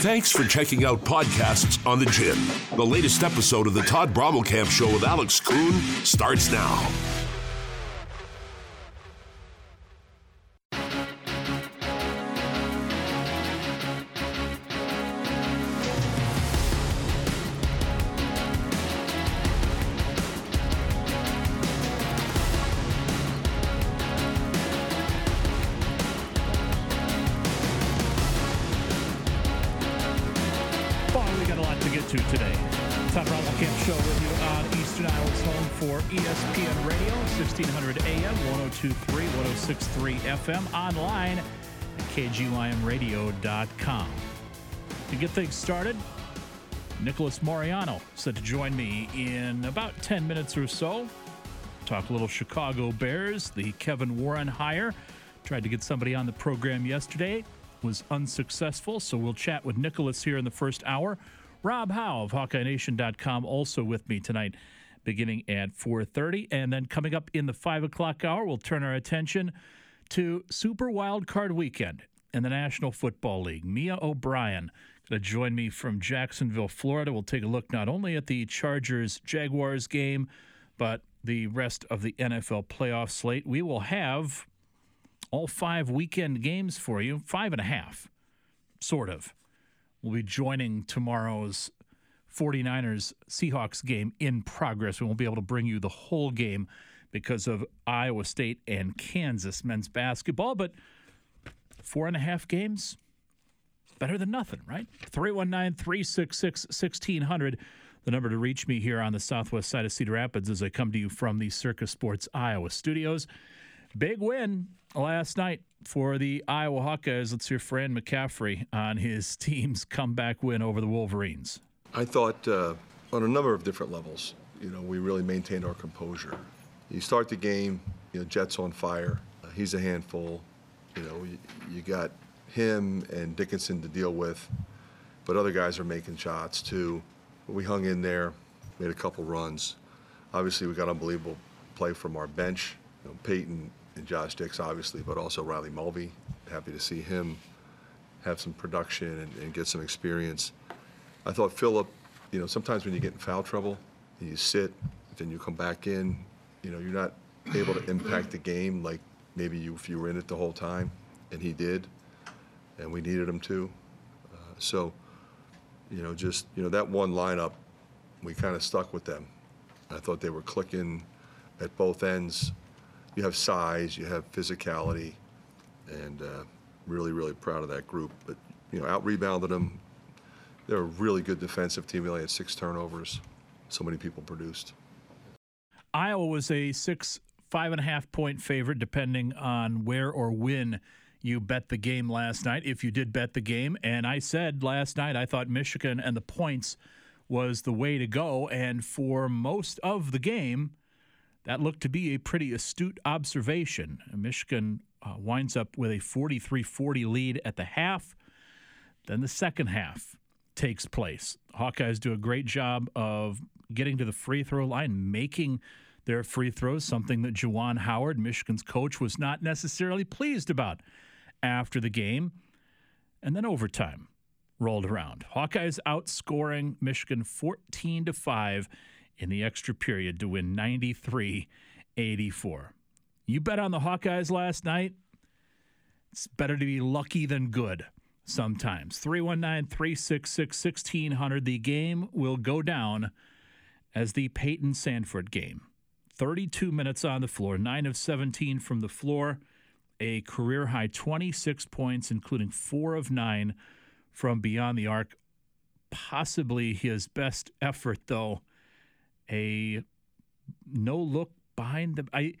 Thanks for checking out Podcasts on the Gym. The latest episode of the Todd Brommelkamp Show with Alex Kuhn starts now. ESPN Radio, 1600 AM, 102.3, 106.3 FM, online at KGYMradio.com. To get things started, Nicholas Moreano said to join me in about 10 minutes or so. Talk a little Chicago Bears, the Kevin Warren hire. Tried to get somebody on the program yesterday, was unsuccessful, so we'll chat with Nicholas here in the first hour. Rob Howe of HawkeyeNation.com also with me tonight, beginning at 4:30, and then coming up in the 5 o'clock hour, we'll turn our attention to Super Wild Card Weekend in the National Football League. Mia O'Brien going to join me from Jacksonville, Florida. We'll take a look not only at the Chargers-Jaguars game, but the rest of the NFL playoff slate. We will have all 5 weekend games for you, 5.5, sort of. We'll be joining tomorrow's 49ers Seahawks game in progress. We won't be able to bring you the whole game because of Iowa State and Kansas men's basketball, but 4.5 games, better than nothing, right? 319-366-1600, the number to reach me here on the southwest side of Cedar Rapids as I come to you from the Circus Sports Iowa studios. Big win last night for the Iowa Hawkeyes. Let's hear Fran McCaffrey on his team's comeback win over the Wolverines. I thought on a number of different levels, we really maintained our composure. You start the game, Jet's on fire. He's a handful. You got him and Dickinson to deal with, but other guys are making shots too. We hung in there, made a couple runs. Obviously, we got unbelievable play from our bench. Payton and Josh Dix, obviously, but also Riley Mulvey. Happy to see him have some production and get some experience. I thought Phillip, sometimes when you get in foul trouble, and you sit, then you come back in, you're not able to impact the game like maybe if you were in it the whole time, and he did, and we needed him to. That one lineup, we kind of stuck with them. I thought they were clicking at both ends. You have size, you have physicality, and really, really proud of that group. But, out-rebounded them. They're a really good defensive team. They only had 6 turnovers. So many people produced. Iowa was a 5.5 point favorite, depending on where or when you bet the game last night, if you did bet the game. And I said last night I thought Michigan and the points was the way to go. And for most of the game, that looked to be a pretty astute observation. Michigan winds up with a 43-40 lead at the half. Then the second half takes place. Hawkeyes do a great job of getting to the free throw line, making their free throws, something that Juwan Howard, Michigan's coach, was not necessarily pleased about after the game. And then overtime rolled around. Hawkeyes outscoring Michigan 14-5 in the extra period to win 93-84. You bet on the Hawkeyes last night. It's better to be lucky than good. Sometimes. 319-366-1600. The game will go down as the Payton Sandfort game. 32 minutes on the floor, 9 of 17 from the floor, a career-high 26 points, including 4 of 9 from beyond the arc. Possibly his best effort, though, a no-look behind the... I'm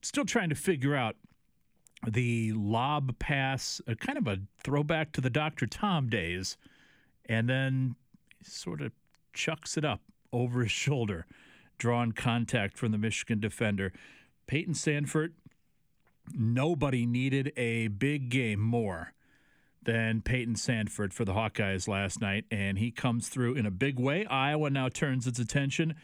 still trying to figure out the lob pass, kind of a throwback to the Dr. Tom days, and then sort of chucks it up over his shoulder, drawing contact from the Michigan defender. Payton Sandfort, nobody needed a big game more than Payton Sandfort for the Hawkeyes last night, and he comes through in a big way. Iowa now turns its attention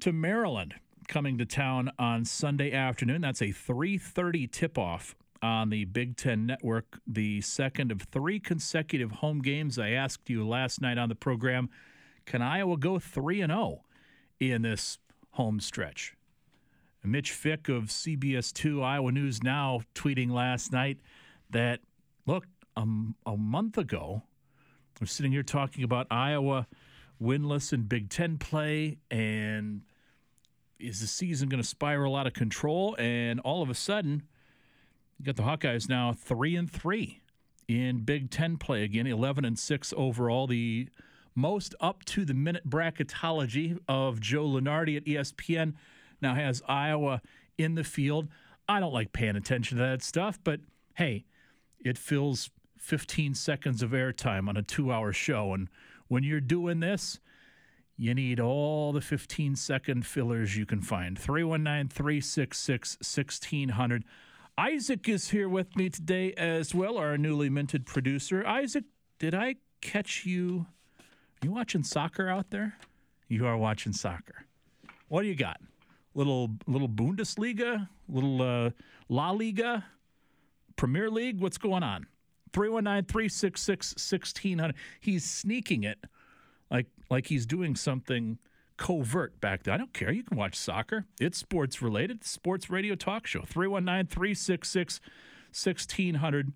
to Maryland, coming to town on Sunday afternoon. That's a 3:30 tip-off on the Big Ten Network, the second of three consecutive home games. I asked you last night on the program, can Iowa go 3-0 in this home stretch? Mitch Fick of CBS2 Iowa News Now tweeting last night that, look, a month ago, we're sitting here talking about Iowa winless in Big Ten play, and is the season going to spiral out of control? And all of a sudden, you got the Hawkeyes now 3-3 in Big Ten play again, 11-6 overall. The most up-to-the-minute bracketology of Joe Lunardi at ESPN now has Iowa in the field. I don't like paying attention to that stuff, but hey, it fills 15 seconds of airtime on a 2-hour show. And when you're doing this, you need all the 15-second fillers you can find. 319-366-1600. Isaac is here with me today as well, our newly minted producer. Isaac, did I catch you? Are you watching soccer out there? You are watching soccer. What do you got? Little Bundesliga? Little La Liga? Premier League? What's going on? 319-366-1600. He's sneaking it like he's doing something covert back there. I don't care. You can watch soccer. It's sports-related. Sports radio talk show. 319-366-1600.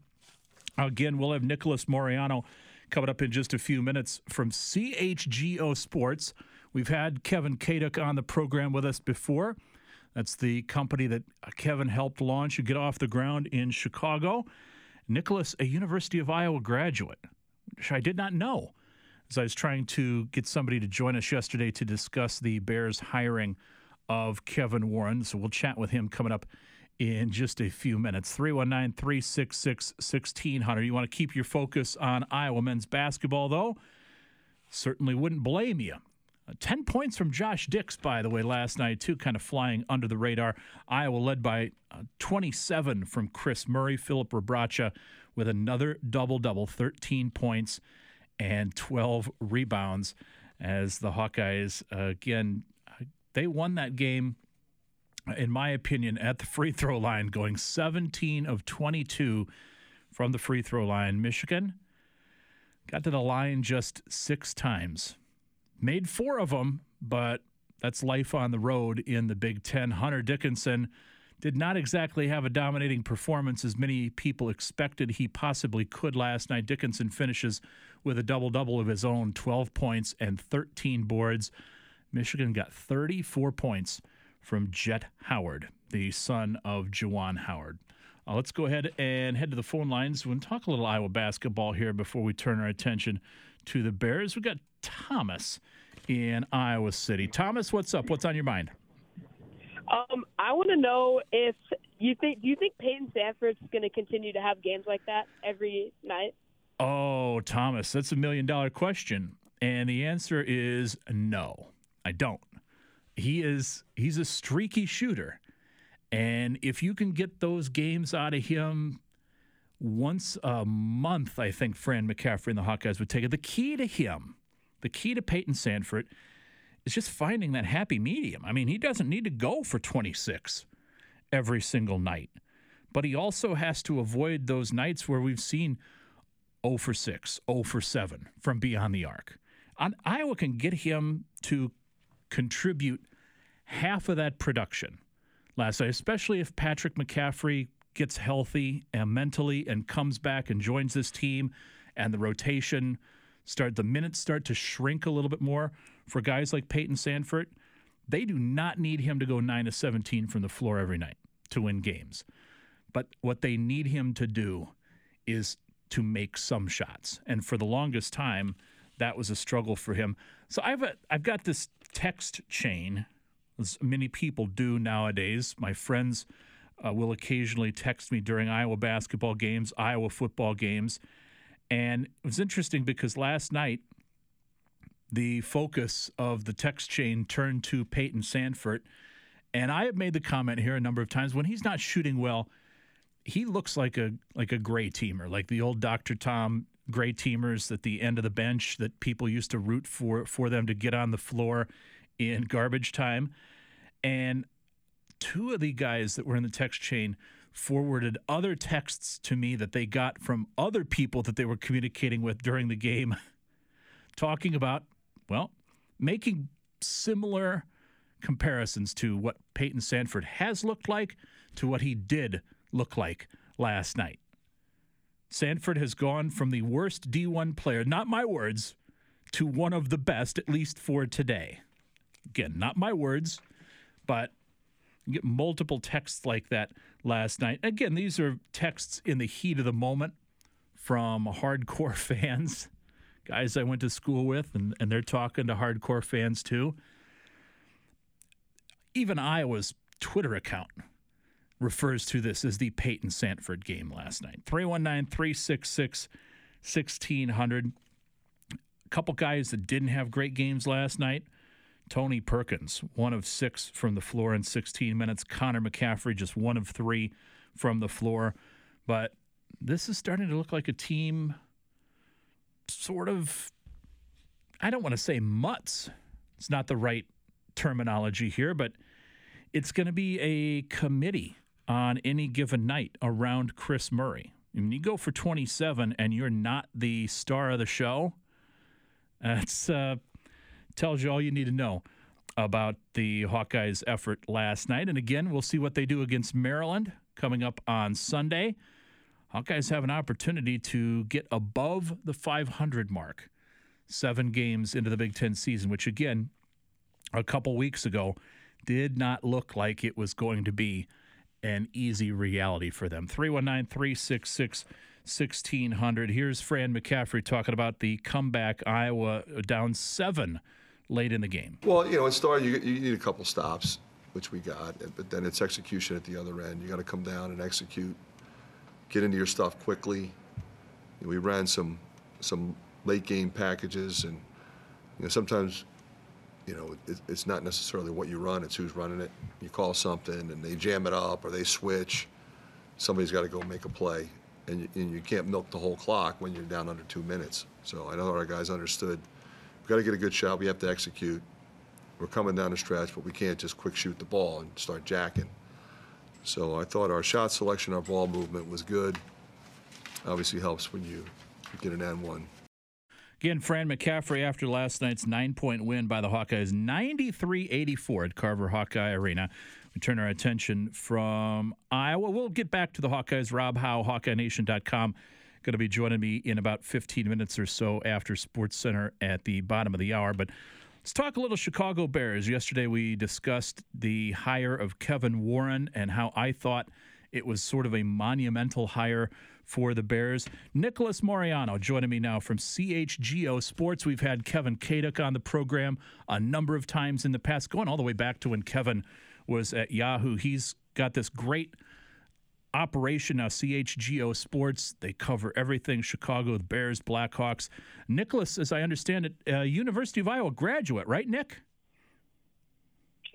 Again, we'll have Nicholas Moreano coming up in just a few minutes from CHGO Sports. We've had Kevin Kaduk on the program with us before. That's the company that Kevin helped launch and get off the ground in Chicago. Nicholas, a University of Iowa graduate, which I did not know, as I was trying to get somebody to join us yesterday to discuss the Bears' hiring of Kevin Warren. So we'll chat with him coming up in just a few minutes. 319-366-1600. You want to keep your focus on Iowa men's basketball, though? Certainly wouldn't blame you. 10 points from Josh Dix, by the way, last night, too, kind of flying under the radar. Iowa led by 27 from Kris Murray. Philip Rabracha with another double-double, 13 points and 12 rebounds as the Hawkeyes, again, they won that game, in my opinion, at the free throw line, going 17 of 22 from the free throw line. Michigan got to the line just 6 times. Made 4 of them, but that's life on the road in the Big Ten. Hunter Dickinson did not exactly have a dominating performance as many people expected he possibly could last night. Dickinson finishes with a double-double of his own, 12 points and 13 boards. Michigan got 34 points from Jet Howard, the son of Juwan Howard. Let's go ahead and head to the phone lines. We'll talk a little Iowa basketball here before we turn our attention to the Bears. We've got Thomas in Iowa City. Thomas, what's up? What's on your mind? I want to know if you think Payton Sandfort's going to continue to have games like that every night? Oh, Thomas, that's a million-dollar question, and the answer is no, I don't. He's a streaky shooter, and if you can get those games out of him once a month, I think Fran McCaffrey and the Hawkeyes would take it. The key to Payton Sandfort is just finding that happy medium. I mean, he doesn't need to go for 26 every single night, but he also has to avoid those nights where we've seen 0 for 6, 0 for 7 from beyond the arc. Iowa can get him to contribute half of that production last night, especially if Patrick McCaffrey gets healthy and mentally and comes back and joins this team, and the rotation the minutes start to shrink a little bit more for guys like Payton Sandfort. They do not need him to go 9 of 17 from the floor every night to win games. But what they need him to do is to make some shots. And for the longest time, that was a struggle for him. So I've got this text chain, as many people do nowadays. My friends will occasionally text me during Iowa basketball games, Iowa football games. And it was interesting because last night, the focus of the text chain turned to Payton Sandfort. And I have made the comment here a number of times, when he's not shooting well, he looks like a gray teamer, like the old Dr. Tom gray teamers at the end of the bench that people used to root for them to get on the floor in garbage time. And two of the guys that were in the text chain forwarded other texts to me that they got from other people that they were communicating with during the game, talking about, well, making similar comparisons to what Payton Sandfort has looked like to what he did look like last night. Sandfort has gone from the worst D1 player, not my words, to one of the best, at least for today. Again, not my words, but you get multiple texts like that last night. Again, these are texts in the heat of the moment from hardcore fans, guys I went to school with, and they're talking to hardcore fans too. Even Iowa's Twitter account refers to this as the Payton Sandfort game last night. 319-366-1600. A couple guys that didn't have great games last night. Tony Perkins, 1 of 6 from the floor in 16 minutes. Connor McCaffrey, just 1 of 3 from the floor. But this is starting to look like a team sort of, I don't want to say mutts. It's not the right terminology here, but it's going to be a committee on any given night around Kris Murray. I mean, you go for 27 and you're not the star of the show. That's tells you all you need to know about the Hawkeyes' effort last night. And again, we'll see what they do against Maryland coming up on Sunday. Hawkeyes have an opportunity to get above the 500 mark 7 games into the Big Ten season, which again, a couple weeks ago, did not look like it was going to be an easy reality for them. 319-366-1600. Here's Fran McCaffrey talking about the comeback. Iowa down 7 late in the game. Well, you know, at start you need a couple stops, which we got, but then it's execution at the other end. You got to come down and execute, get into your stuff quickly. We ran some late game packages, and sometimes it's not necessarily what you run; it's who's running it. You call something, and they jam it up, or they switch. Somebody's got to go make a play. And you can't milk the whole clock when you're down under 2 minutes. So I know our guys understood. We've got to get a good shot. We have to execute. We're coming down the stretch, but we can't just quick shoot the ball and start jacking. So I thought our shot selection, our ball movement was good. Obviously helps when you get an N1. Again, Fran McCaffrey after last night's 9-point win by the Hawkeyes, 93-84 at Carver Hawkeye Arena. We turn our attention from Iowa. We'll get back to the Hawkeyes. Rob Howe, HawkeyeNation.com, going to be joining me in about 15 minutes or so after Sports Center at the bottom of the hour. But let's talk a little Chicago Bears. Yesterday we discussed the hire of Kevin Warren and how I thought it was sort of a monumental hire for the Bears. Nicholas Moreano joining me now from CHGO Sports. We've had Kevin Kaduk on the program a number of times in the past, going all the way back to when Kevin was at Yahoo. He's got this great operation now, CHGO Sports. They cover everything Chicago, the Bears, Blackhawks. Nicholas, as I understand it, University of Iowa graduate, right, Nick?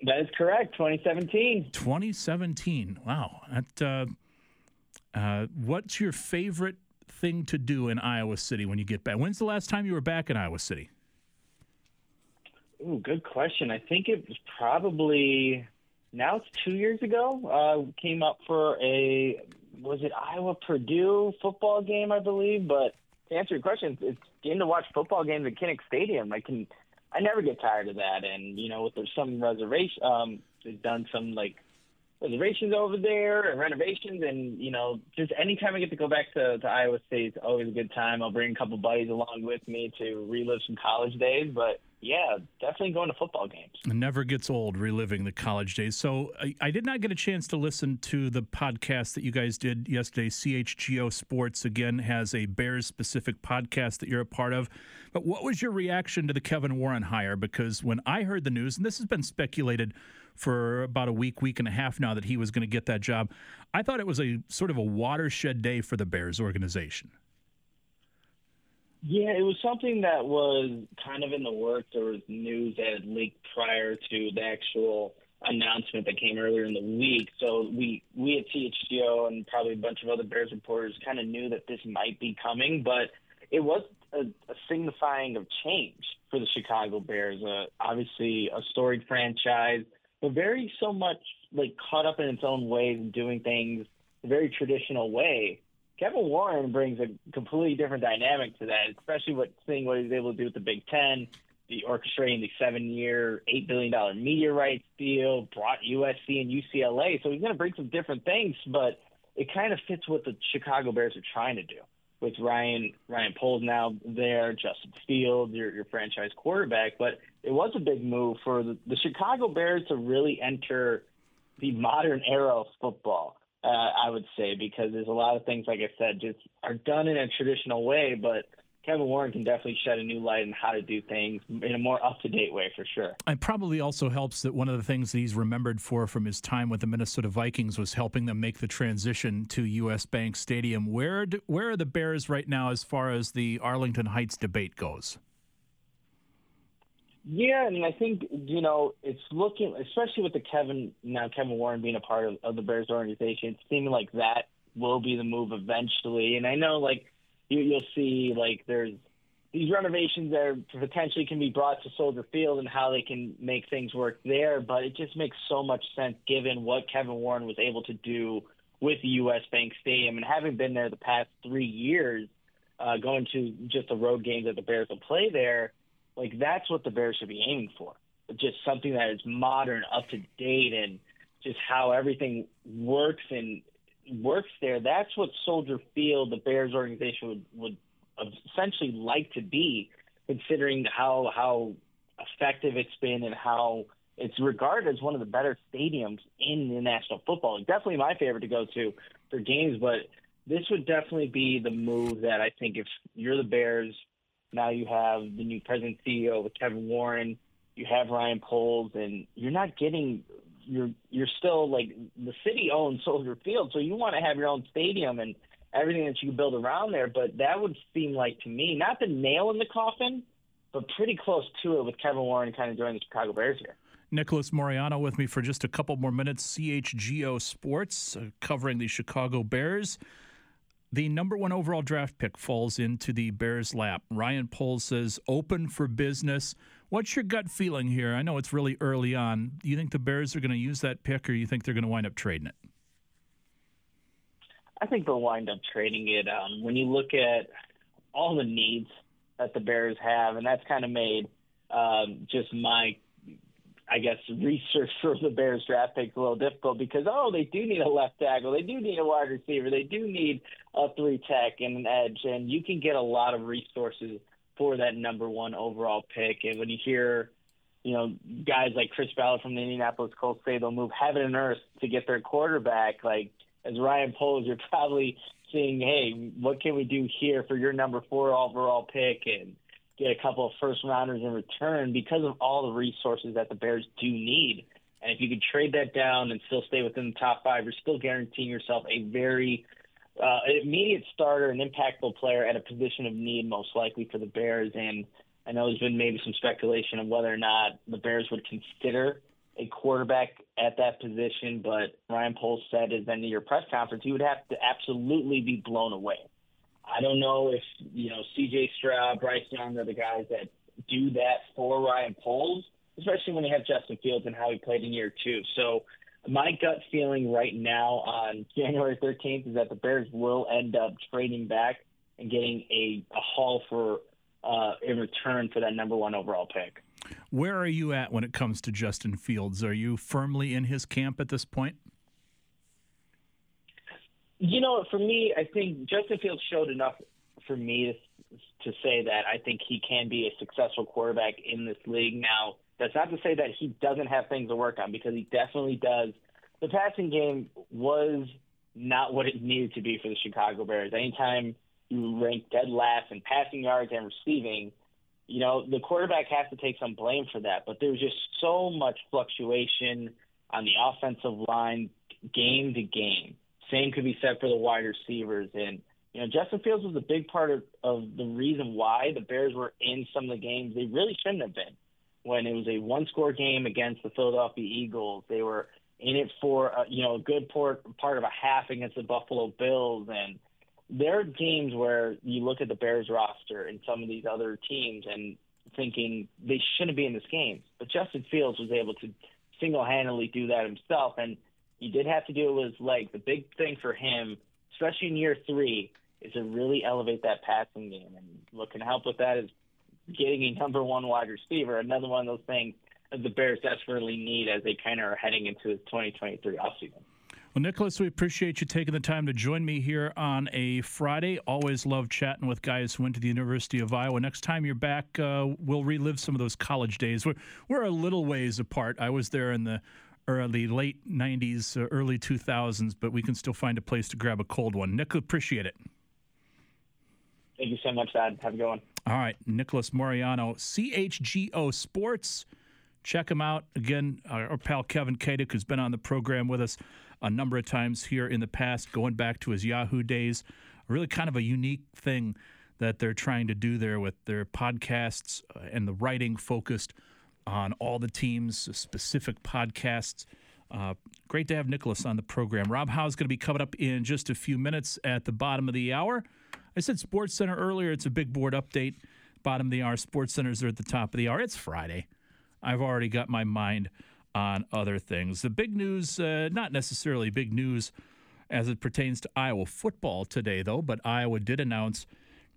That is correct. 2017. 2017. Wow. What's your favorite thing to do in Iowa City when you get back? When's the last time you were back in Iowa City? Ooh, good question. I think it was probably, now it's 2 years ago. Came up for was it Iowa-Purdue football game, I believe. But to answer your question, it's getting to watch football games at Kinnick Stadium. I never get tired of that, and with some reservation, they've done some reservations over there and renovations, and just anytime I get to go back to Iowa State, it's always a good time. I'll bring a couple buddies along with me to relive some college days, but yeah, definitely going to football games. It never gets old reliving the college days. So I did not get a chance to listen to the podcast that you guys did yesterday. CHGO Sports, again, has a Bears-specific podcast that you're a part of. But what was your reaction to the Kevin Warren hire? Because when I heard the news, and this has been speculated for about a week and a half now that he was going to get that job, I thought it was a sort of a watershed day for the Bears organization. Yeah, it was something that was kind of in the works. There was news that had leaked prior to the actual announcement that came earlier in the week. So we at CHGO and probably a bunch of other Bears reporters kind of knew that this might be coming, but it was a signifying of change for the Chicago Bears. Obviously a storied franchise, but very so much caught up in its own ways and doing things very traditional way. Kevin Warren brings a completely different dynamic to that, especially seeing what he's able to do with the Big Ten, orchestrating the 7-year, $8 billion media rights deal, brought USC and UCLA. So he's going to bring some different things, but it kind of fits what the Chicago Bears are trying to do with Ryan Poles now there, Justin Fields, your franchise quarterback. But it was a big move for the Chicago Bears to really enter the modern era of football, I would say, because there's a lot of things, like I said, just are done in a traditional way, but Kevin Warren can definitely shed a new light on how to do things in a more up-to-date way for sure. It probably also helps that one of the things that he's remembered for from his time with the Minnesota Vikings was helping them make the transition to U.S. Bank Stadium. Where are the Bears right now as far as the Arlington Heights debate goes? Yeah, and I think, it's looking, especially with the Kevin Warren being a part of the Bears organization, it's seeming like that will be the move eventually. And I know, you'll see, there's these renovations that potentially can be brought to Soldier Field and how they can make things work there, but it just makes so much sense given what Kevin Warren was able to do with U.S. Bank Stadium. And having been there the past 3 years, going to just the road games that the Bears will play there, that's what the Bears should be aiming for, just something that is modern, up-to-date, and just how everything works and works there. That's what Soldier Field, the Bears organization, would essentially like to be, considering how effective it's been and how it's regarded as one of the better stadiums in the National Football League. Definitely my favorite to go to for games, but this would definitely be the move that I think if you're the Bears, now you have the new president CEO with Kevin Warren, you have Ryan Poles, and you're not getting – You're still the city owns Soldier Field, so you want to have your own stadium and everything that you can build around there. But that would seem like to me not the nail in the coffin, but pretty close to it with Kevin Warren kind of joining the Chicago Bears here. Nicholas Moreano with me for just a couple more minutes. CHGO Sports covering the Chicago Bears. The number one overall draft pick falls into the Bears' lap. Ryan Poles says open for business. What's your gut feeling here? I know it's really early on. Do you think the Bears are going to use that pick, or you think they're going to wind up trading it? I think they'll wind up trading it. When you look at all the needs that the Bears have, and that's kind of made just my, research for the Bears draft pick a little difficult because, they do need a left tackle. They do need a wide receiver. They do need a three tech and an edge, and you can get a lot of resources for that number one overall pick. And when you hear, guys like Chris Ballard from the Indianapolis Colts say they'll move heaven and earth to get their quarterback, as Ryan Poles, you're probably seeing, hey, what can we do here for your number four overall pick and get a couple of first-rounders in return because of all the resources that the Bears do need. And if you could trade that down and still stay within the top five, you're still guaranteeing yourself a very – an immediate starter, an impactful player at a position of need, most likely for the Bears. And I know there's been maybe some speculation of whether or not the Bears would consider a quarterback at that position. But Ryan Poles said at the end of your press conference, he would have to absolutely be blown away. I don't know if, C.J. Stroud, Bryce Young are the guys that do that for Ryan Poles, especially when you have Justin Fields and how he played in year two. So my gut feeling right now on January 13th is that the Bears will end up trading back and getting a haul for in return for that number one overall pick. Where are you at when it comes to Justin Fields? Are you firmly in his camp at this point? For me, I think Justin Fields showed enough for me to say that I think he can be a successful quarterback in this league now. That's not to say that he doesn't have things to work on, because he definitely does. The passing game was not what it needed to be for the Chicago Bears. Anytime you rank dead last in passing yards and receiving, the quarterback has to take some blame for that. But there was just so much fluctuation on the offensive line game to game. Same could be said for the wide receivers. And, Justin Fields was a big part of the reason why the Bears were in some of the games they really shouldn't have been. When it was a one-score game against the Philadelphia Eagles, they were in it for a good part of a half against the Buffalo Bills. And there are games where you look at the Bears roster and some of these other teams and thinking they shouldn't be in this game. But Justin Fields was able to single-handedly do that himself. And he did have to do was, like, the big thing for him, especially in year three, is to really elevate that passing game. And what can help with that is getting a number one wide receiver, another one of those things that the Bears desperately need as they kind of are heading into the 2023 offseason. Well, Nicholas, we appreciate you taking the time to join me here on a Friday. Always love chatting with guys who went to the University of Iowa. Next time you're back, we'll relive some of those college days. We're a little ways apart. I was there in the early, late 90s, early 2000s, but we can still find a place to grab a cold one. Nick, appreciate it. Thank you so much, Dad. Have a good one. All right, Nicholas Moreano, CHGO Sports. Check him out. Again, our pal Kevin Kaduk, who's been on the program with us a number of times here in the past, going back to his Yahoo days. Really kind of a unique thing that they're trying to do there with their podcasts and the writing focused on all the teams, specific podcasts. Great to have Nicholas on the program. Rob Howe's going to be coming up in just a few minutes at the bottom of the hour. I said Sports Center earlier. It's a big board update. Bottom of the hour. Sports Centers are at the top of the hour. It's Friday. I've already got my mind on other things. The big news, not necessarily big news as it pertains to Iowa football today, though, but Iowa did announce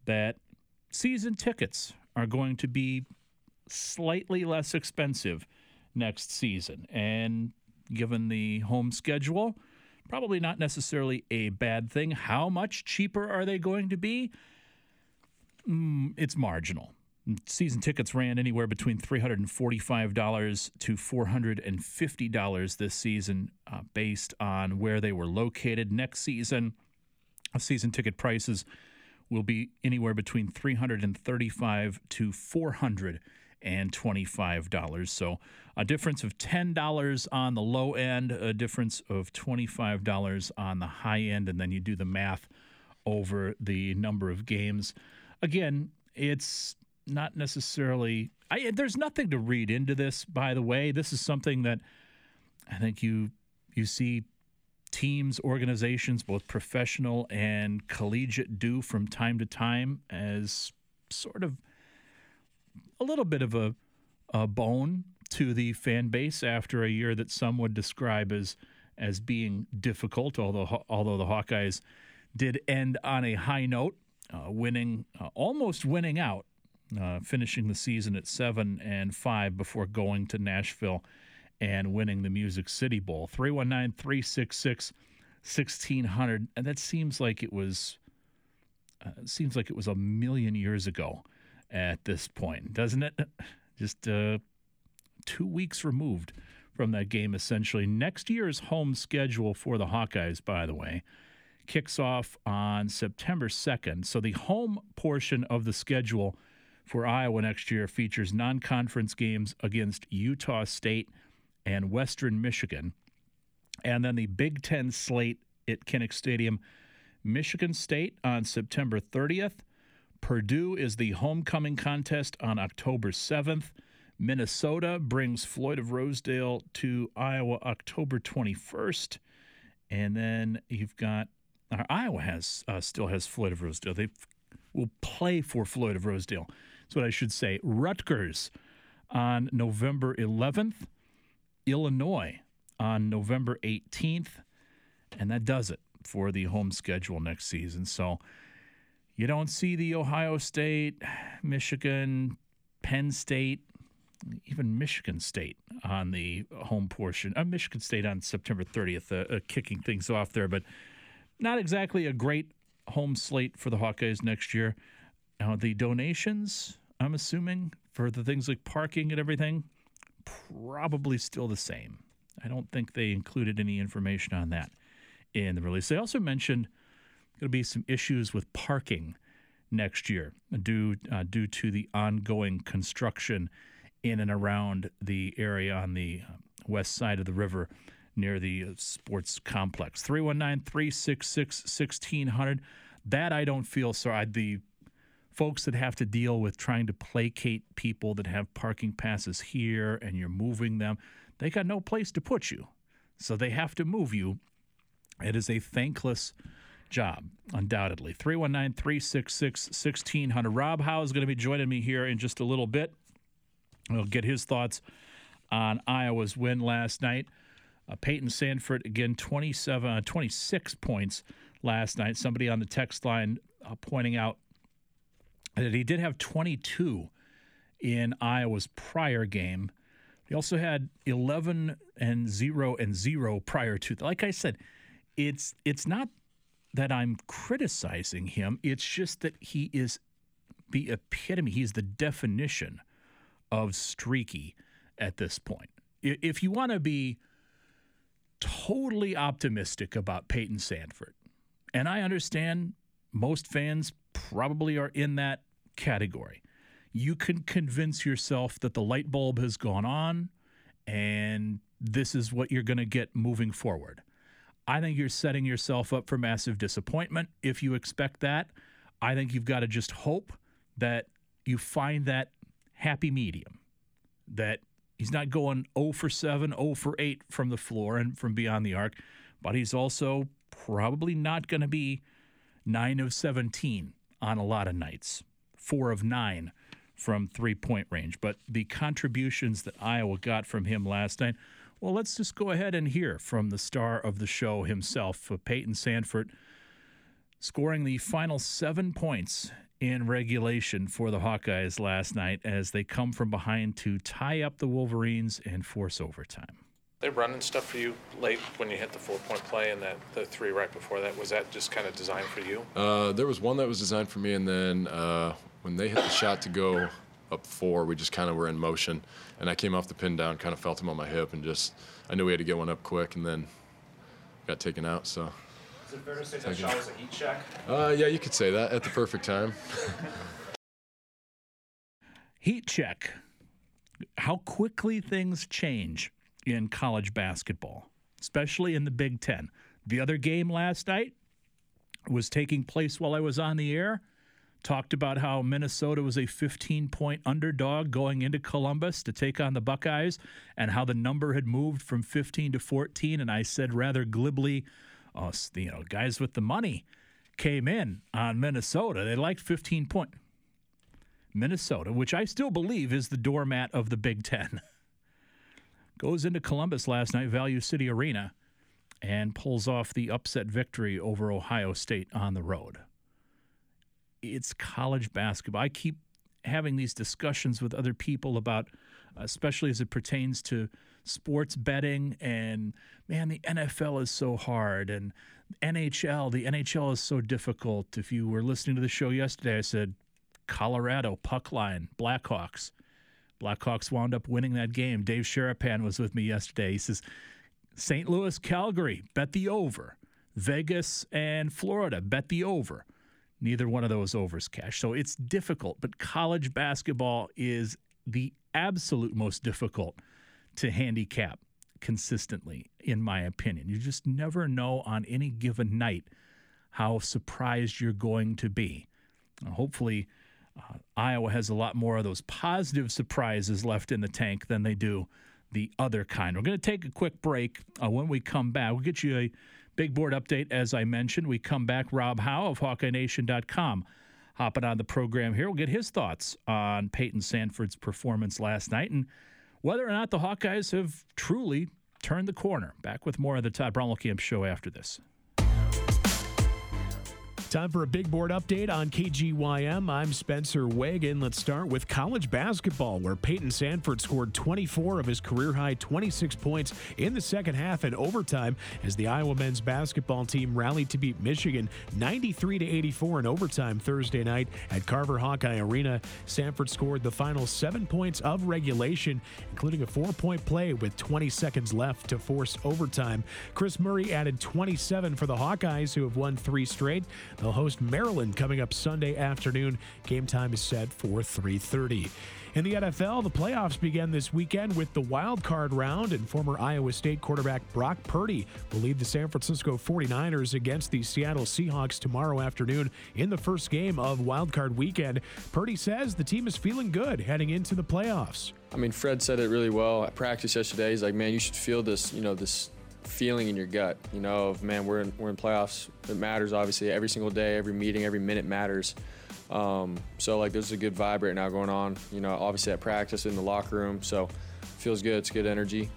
that season tickets are going to be slightly less expensive next season. And given the home schedule, probably not necessarily a bad thing. How much cheaper are they going to be? It's marginal. Season tickets ran anywhere between $345 to $450 this season based on where they were located. Next season, season ticket prices will be anywhere between $335 to $425. So a difference of $10 on the low end, a difference of $25 on the high end, and then you do the math over the number of games. Again, it's not necessarily – there's nothing to read into this, by the way. This is something that I think you see teams, organizations, both professional and collegiate, do from time to time as sort of a little bit of a bone to the fan base after a year that some would describe as being difficult, although the Hawkeyes did end on a high note, almost winning out, finishing the season at 7-5 before going to Nashville and winning the Music City Bowl. 319-366-1600, and that seems like it was a million years ago at this point, doesn't it? Just 2 weeks removed from that game, essentially. Next year's home schedule for the Hawkeyes, by the way, kicks off on September 2nd. So the home portion of the schedule for Iowa next year features non-conference games against Utah State and Western Michigan. And then the Big Ten slate at Kinnick Stadium, Michigan State on September 30th. Purdue is the homecoming contest on October 7th. Minnesota brings Floyd of Rosedale to Iowa October 21st. And then you've got Iowa still has Floyd of Rosedale. They will play for Floyd of Rosedale. That's what I should say. Rutgers on November 11th. Illinois on November 18th. And that does it for the home schedule next season. So you don't see the Ohio State, Michigan, Penn State, even Michigan State on the home portion. Michigan State on September 30th, kicking things off there. But not exactly a great home slate for the Hawkeyes next year. Now, the donations, I'm assuming, for the things like parking and everything, probably still the same. I don't think they included any information on that in the release. They also mentioned going to be some issues with parking next year due to the ongoing construction in and around the area on the west side of the river near the sports complex. 319-366-1600. That I don't feel sorry. The folks that have to deal with trying to placate people that have parking passes here and you're moving them, they got no place to put you, so they have to move you. It is a thankless job, undoubtedly. 319-366-1600. Rob Howe is going to be joining me here in just a little bit. We'll get his thoughts on Iowa's win last night Payton Sandfort, again, 26 points last night. Somebody on the text line pointing out that he did have 22 in Iowa's prior game. He also had 11 and 0 prior to. Like I said, it's not that I'm criticizing him. It's just that he is the epitome. He's the definition of streaky at this point. If you want to be totally optimistic about Payton Sandfort, and I understand most fans probably are in that category, you can convince yourself that the light bulb has gone on and this is what you're going to get moving forward. I think you're setting yourself up for massive disappointment if you expect that. I think you've got to just hope that you find that happy medium, that he's not going 0 for 7, 0 for 8 from the floor and from beyond the arc, but he's also probably not going to be 9 of 17 on a lot of nights, 4 of 9 from three-point range. But the contributions that Iowa got from him last night, well, let's just go ahead and hear from the star of the show himself, Payton Sandfort, scoring the final 7 points in regulation for the Hawkeyes last night as they come from behind to tie up the Wolverines and force overtime. They're running stuff for you late when you hit the four-point play and that the three right before that. Was that just kind of designed for you? There was one that was designed for me, and then when they hit the shot to go up four, we just kind of were in motion, and I came off the pin down, kind of felt him on my hip, and just I knew we had to get one up quick, and then got taken out. So. Is it fair to say that shot was a heat check? Yeah, you could say that at the perfect time. Heat check. How quickly things change in college basketball, especially in the Big Ten. The other game last night was taking place while I was on the air. Talked about how Minnesota was a 15-point underdog going into Columbus to take on the Buckeyes and how the number had moved from 15 to 14. And I said rather glibly, oh, you know, guys with the money came in on Minnesota. They liked 15-point. Minnesota, which I still believe is the doormat of the Big Ten, goes into Columbus last night, Value City Arena, and pulls off the upset victory over Ohio State on the road. It's college basketball. I keep having these discussions with other people about, especially as it pertains to sports betting, and, man, the NFL is so hard, and NHL, the NHL is so difficult. If you were listening to the show yesterday, I said, Colorado, puck line, Blackhawks. Blackhawks wound up winning that game. Dave Sharapan was with me yesterday. He says, St. Louis, Calgary, bet the over. Vegas and Florida, bet the over. Neither one of those overs cash. So it's difficult, but college basketball is the absolute most difficult to handicap consistently, in my opinion. You just never know on any given night how surprised you're going to be. Hopefully, Iowa has a lot more of those positive surprises left in the tank than they do the other kind. We're going to take a quick break. When we come back, we'll get you a big board update, as I mentioned. We come back, Rob Howe of HawkeyeNation.com hopping on the program here. We'll get his thoughts on Payton Sandfort's performance last night and whether or not the Hawkeyes have truly turned the corner. Back with more of the Todd Brommelkamp Show after this. Time for a big board update on KGYM. I'm Spencer Wagon. Let's start with college basketball, where Payton Sandfort scored 24 of his career-high 26 points in the second half and overtime as the Iowa men's basketball team rallied to beat Michigan 93-84 in overtime Thursday night at Carver Hawkeye Arena. Sandfort scored the final 7 points of regulation, including a 4-point play with 20 seconds left to force overtime. Kris Murray added 27 for the Hawkeyes, who have won 3 straight. They'll host Maryland coming up Sunday afternoon. Game time is set for 3:30. In the NFL, the playoffs began this weekend with the wild card round, and former Iowa State quarterback Brock Purdy will lead the San Francisco 49ers against the Seattle Seahawks tomorrow afternoon in the first game of wild card weekend. Purdy says the team is feeling good heading into the playoffs. I mean, Fred said it really well at practice yesterday. He's like, man, you should feel this, you know, this feeling in your gut, you know, of, man, we're in playoffs. It matters, obviously, every single day, every meeting, every minute matters. So, like, there's a good vibe right now going on, you know, obviously at practice, in the locker room. So feels good. It's good energy.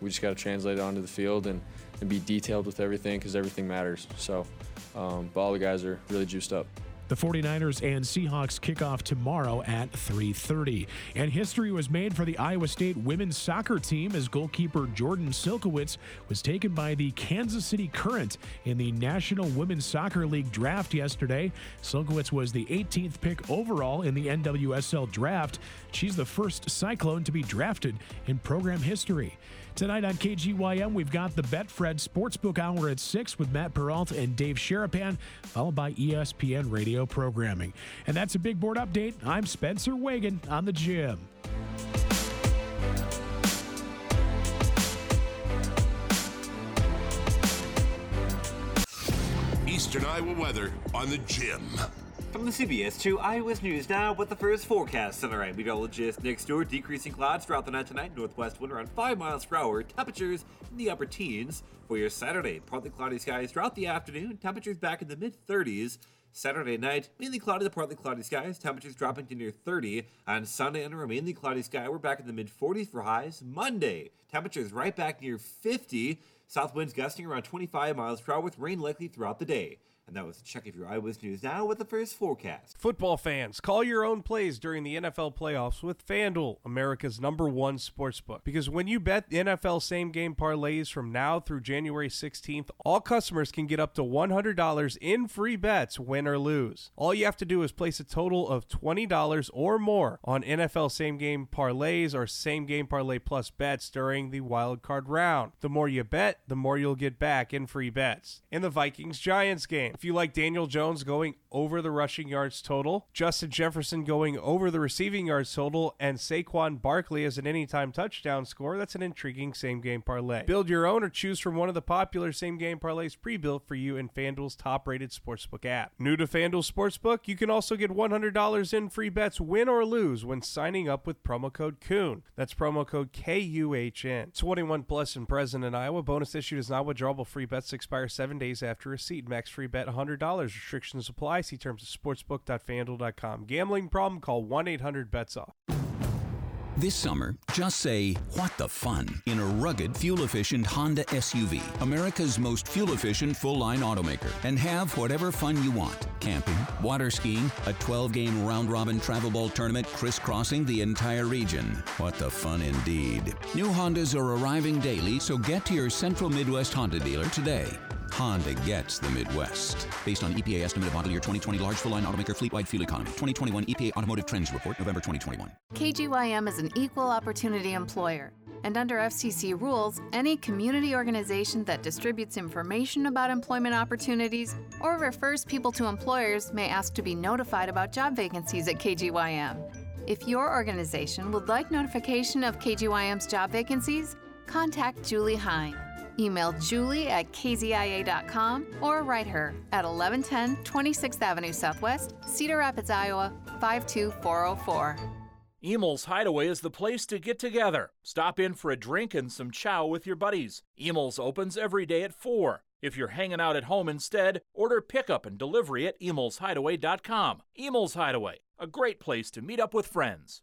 We just got to translate it onto the field and be detailed with everything, because everything matters. So, but all the guys are really juiced up. The 49ers and Seahawks kick off tomorrow at 3:30. And history was made for the Iowa State women's soccer team as goalkeeper Jordan Silkowitz was taken by the Kansas City Current in the National Women's Soccer League draft yesterday. Silkowitz was the 18th pick overall in the NWSL draft. She's the first Cyclone to be drafted in program history. Tonight on KGYM, we've got the Betfred Sportsbook Hour at 6 with Matt Peralta and Dave Sharapan, followed by ESPN Radio programming. And that's a Big Board update. I'm Spencer Wagon on the gym. Eastern Iowa weather on the gym. From the CBS 2 Iowa's News Now with the first forecast tonight. Meteorologist Nick Stewart, decreasing clouds throughout the night tonight. Northwest wind around 5 miles per hour. Temperatures in the upper teens. For your Saturday, partly cloudy skies throughout the afternoon. Temperatures back in the mid-30s. Saturday night, mainly cloudy to partly cloudy skies, temperatures dropping to near 30. On Sunday, under a mainly cloudy sky, we're back in the mid-40s for highs. Monday, temperatures right back near 50. South winds gusting around 25 miles per hour with rain likely throughout the day. And that was a check of your Iowa's News Now with the first forecast. Football fans, call your own plays during the NFL playoffs with FanDuel, America's #1 sportsbook. Because when you bet NFL same-game parlays from now through January 16th, all customers can get up to $100 in free bets, win or lose. All you have to do is place a total of $20 or more on NFL same-game parlays or same-game parlay plus bets during the wild card round. The more you bet, the more you'll get back in free bets. In the Vikings-Giants game, if you like Daniel Jones going over the rushing yards total, Justin Jefferson going over the receiving yards total, and Saquon Barkley as an anytime touchdown score, that's an intriguing same-game parlay. Build your own or choose from one of the popular same-game parlays pre-built for you in FanDuel's top-rated sportsbook app. New to FanDuel Sportsbook? You can also get $100 in free bets, win or lose, when signing up with promo code KUHN. That's promo code KUHN. 21 plus and present in Iowa. Bonus issued is not withdrawable. Free bets expire 7 days after receipt. Max free bet $100. Restrictions apply. See terms at sportsbook.fanduel.com. Gambling problem? Call 1-800-BETS-OFF. This summer, just say, what the fun, in a rugged, fuel-efficient Honda SUV, America's most fuel-efficient full-line automaker, and have whatever fun you want. Camping, water skiing, a 12-game round-robin travel ball tournament crisscrossing the entire region. What the fun indeed. New Hondas are arriving daily, so get to your Central Midwest Honda dealer today. Honda gets the Midwest. Based on EPA estimate of model year 2020 large full-line automaker fleet-wide fuel economy. 2021 EPA Automotive Trends Report, November 2021. KGYM is an equal opportunity employer. And under FCC rules, any community organization that distributes information about employment opportunities or refers people to employers may ask to be notified about job vacancies at KGYM. If your organization would like notification of KGYM's job vacancies, contact Julie Hine. Email julie@kzia.com or write her at 1110 26th Avenue Southwest, Cedar Rapids, Iowa, 52404. Emil's Hideaway is the place to get together. Stop in for a drink and some chow with your buddies. Emil's opens every day at 4. If you're hanging out at home instead, order pickup and delivery at emilshideaway.com. Emil's Hideaway, a great place to meet up with friends.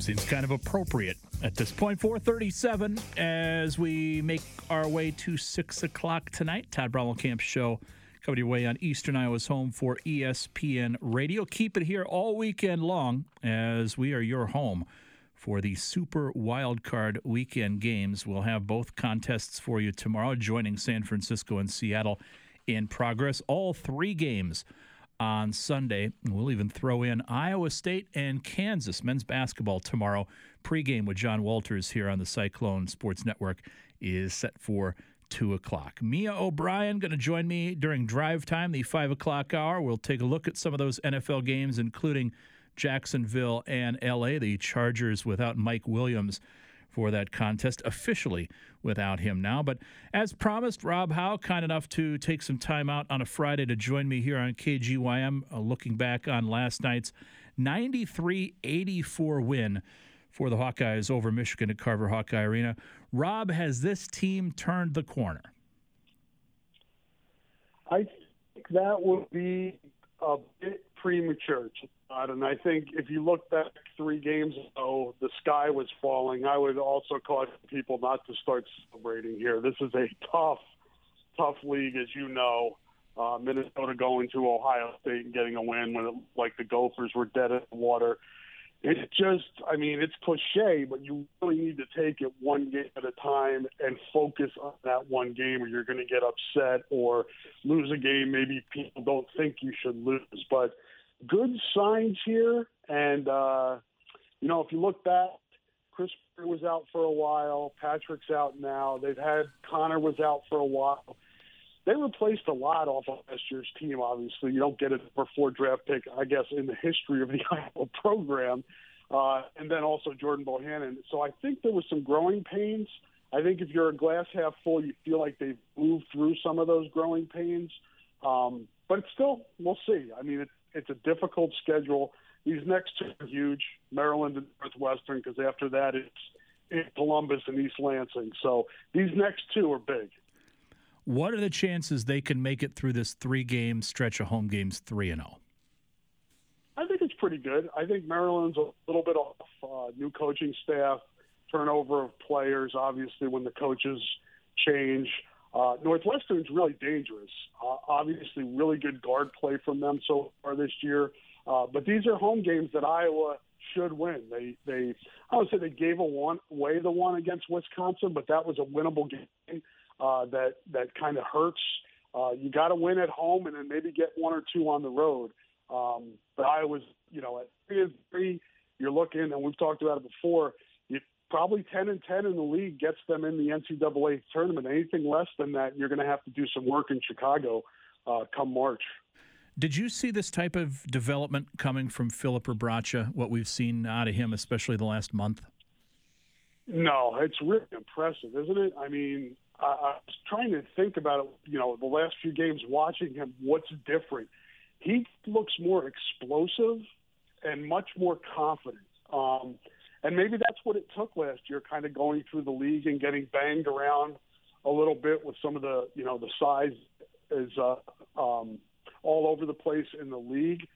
Seems kind of appropriate at this point. 4:37 as we make our way to 6 o'clock tonight. Todd Brommelkamp's show coming your way on Eastern Iowa's home for ESPN Radio. Keep it here all weekend long as we are your home for the Super Wildcard Weekend games. We'll have both contests for you tomorrow, joining San Francisco and Seattle in progress. All three games on Sunday. We'll even throw in Iowa State and Kansas men's basketball tomorrow. Pre-game with John Walters here on the Cyclone Sports Network is set for 2 o'clock. Mia O'Brien going to join me during drive time, the 5 o'clock hour. We'll take a look at some of those NFL games, including Jacksonville and L.A., the Chargers without Mike Williams for that contest, officially without him now. But as promised, Rob Howe, kind enough to take some time out on a Friday to join me here on KGYM, looking back on last night's 93-84 win for the Hawkeyes over Michigan at Carver Hawkeye Arena. Rob, has this team turned the corner? I think that would be a bit premature, Todd. And I think if you look back 3 games ago, the sky was falling. I would also caution people not to start celebrating here. This is a tough league, as you know. Minnesota going to Ohio State and getting a win when it looked like the Gophers were dead in the water. It's just, I mean, it's cliche, but you really need to take it one game at a time and focus on that one game, or you're going to get upset or lose a game maybe people don't think you should lose. But good signs here. And, you know, if you look back, Kris Murray was out for a while. Patrick's out now. They've had Connor was out for a while. They replaced a lot off of last year's team, obviously. You don't get a number 4 draft pick, I guess, in the history of the Iowa program. And then also Jordan Bohannon. So I think there was some growing pains. I think if you're a glass half full, you feel like they've moved through some of those growing pains. But it's still, we'll see. I mean, it's a difficult schedule. These next 2 are huge, Maryland and Northwestern, because after that it's in Columbus and East Lansing. So these next 2 are big. What are the chances they can make it through this 3-game stretch of home games 3-0? I think it's pretty good. I think Maryland's a little bit off, new coaching staff, turnover of players, obviously, when the coaches change. Northwestern's really dangerous. Obviously, really good guard play from them so far this year. But these are home games that Iowa should win. They I would say they gave away the one against Wisconsin, but that was a winnable game. That kind of hurts. You got to win at home and then maybe get 1 or 2 on the road. But Iowa's, you know, at 3-3, you're looking, and we've talked about it before, you probably 10-10 in the league gets them in the NCAA tournament. Anything less than that, you're going to have to do some work in Chicago come March. Did you see this type of development coming from Philip Rabraccia, what we've seen out of him, especially the last month? No, it's really impressive, isn't it? I mean, I was trying to think about it, you know, the last few games watching him, what's different. He looks more explosive and much more confident. And maybe that's what it took last year, kind of going through the league and getting banged around a little bit with some of the, you know, the size is all over the place in the league.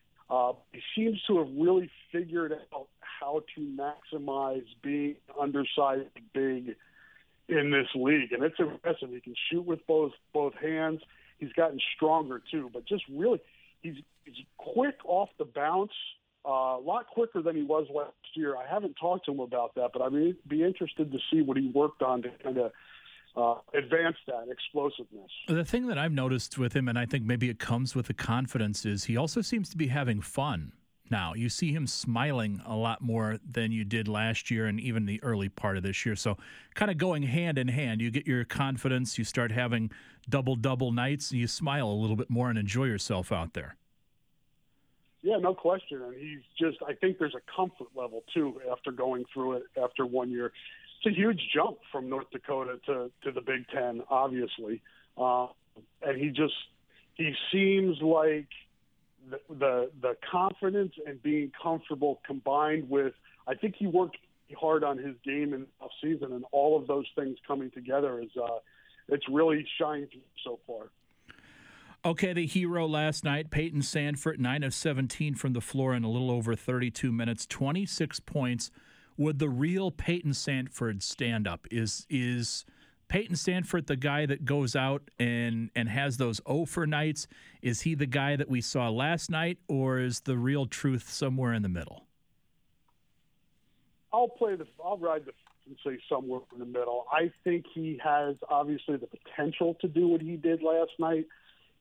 He seems to have really figured out how to maximize being undersized big in this league, and it's impressive. He can shoot with both hands. He's gotten stronger too, but just really, he's quick off the bounce, a lot quicker than he was last year. I haven't talked to him about that, but I mean, I'd be interested to see what he worked on to kind of advance that explosiveness. The thing that I've noticed with him, and I think maybe it comes with the confidence, is he also seems to be having fun now. You see him smiling a lot more than you did last year and even the early part of this year. So kind of going hand in hand, you get your confidence, you start having double nights, and you smile a little bit more and enjoy yourself out there. Yeah, no question. And he's just, I think there's a comfort level too after going through it after 1 year. It's a huge jump from North Dakota to the Big Ten, obviously. And he seems like the confidence and being comfortable combined with, I think he worked hard on his game in the offseason, and all of those things coming together is it's really shined through so far. Okay, the hero last night, Payton Sandfort, 9 of 17 from the floor in a little over 32 minutes, 26 points. Would the real Payton Sandfort stand up? Is Payton Sandfort the guy that goes out and has those 0 for nights? Is he the guy that we saw last night, or is the real truth somewhere in the middle? I'll ride the and say somewhere in the middle. I think he has obviously the potential to do what he did last night.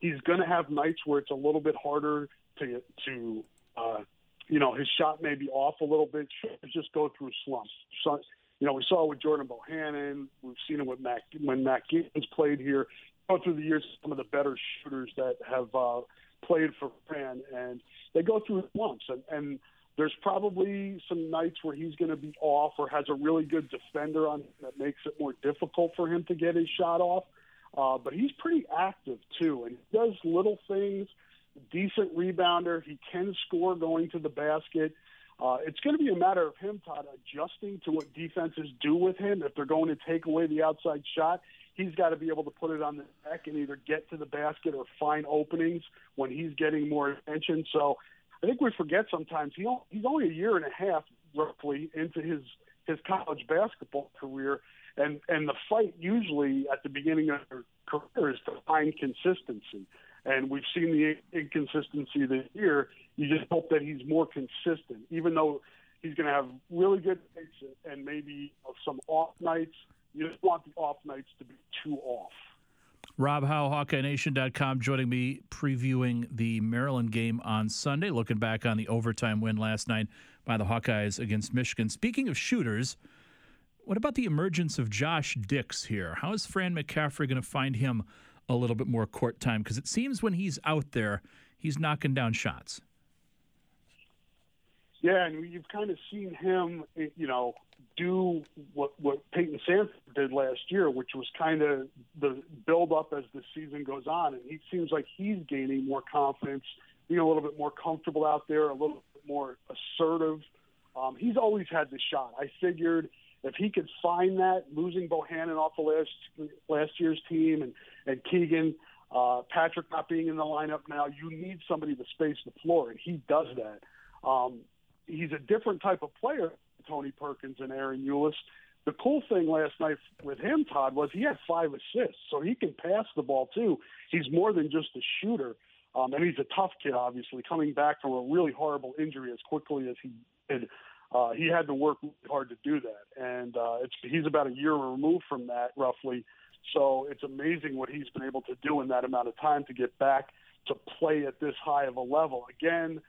He's going to have nights where it's a little bit harder to you know, his shot may be off a little bit, just go through slumps. So, you know, we saw it with Jordan Bohannon. We've seen it with Mac when Mac Gittins played here. Go through the years, some of the better shooters that have played for Fran, and they go through slumps. And there's probably some nights where he's going to be off or has a really good defender on him that makes it more difficult for him to get his shot off. But he's pretty active, too, and he does little things. Decent rebounder. He can score going to the basket. It's going to be a matter of him, Todd, adjusting to what defenses do with him. If they're going to take away the outside shot, he's got to be able to put it on the deck and either get to the basket or find openings when he's getting more attention. So I think we forget sometimes he's only a year and a half roughly into his college basketball career, and the fight usually at the beginning of their career is to find consistency. And we've seen the inconsistency this year. You just hope that he's more consistent, even though he's going to have really good nights and maybe some off nights. You just want the off nights to be too off. Rob Howe, HawkeyeNation.com, joining me, previewing the Maryland game on Sunday, looking back on the overtime win last night by the Hawkeyes against Michigan. Speaking of shooters, what about the emergence of Josh Dix here? How is Fran McCaffrey going to find him a little bit more court time? Because it seems when he's out there, he's knocking down shots. Yeah, and you've kind of seen him, you know, do what Payton Sandfort did last year, which was kind of the build-up as the season goes on. And he seems like he's gaining more confidence, being a little bit more comfortable out there, a little bit more assertive. He's always had the shot. I figured if he could find that, losing Bohannon off of last year's team and Keegan, Patrick not being in the lineup now, you need somebody to space the floor, and he does that. He's a different type of player, Tony Perkins and Aaron Eulis. The cool thing last night with him, Todd, was he had 5 assists, so he can pass the ball too. He's more than just a shooter, and he's a tough kid, obviously, coming back from a really horrible injury as quickly as he did. He had to work hard to do that, and he's about a year removed from that, roughly. So it's amazing what he's been able to do in that amount of time to get back to play at this high of a level. Again,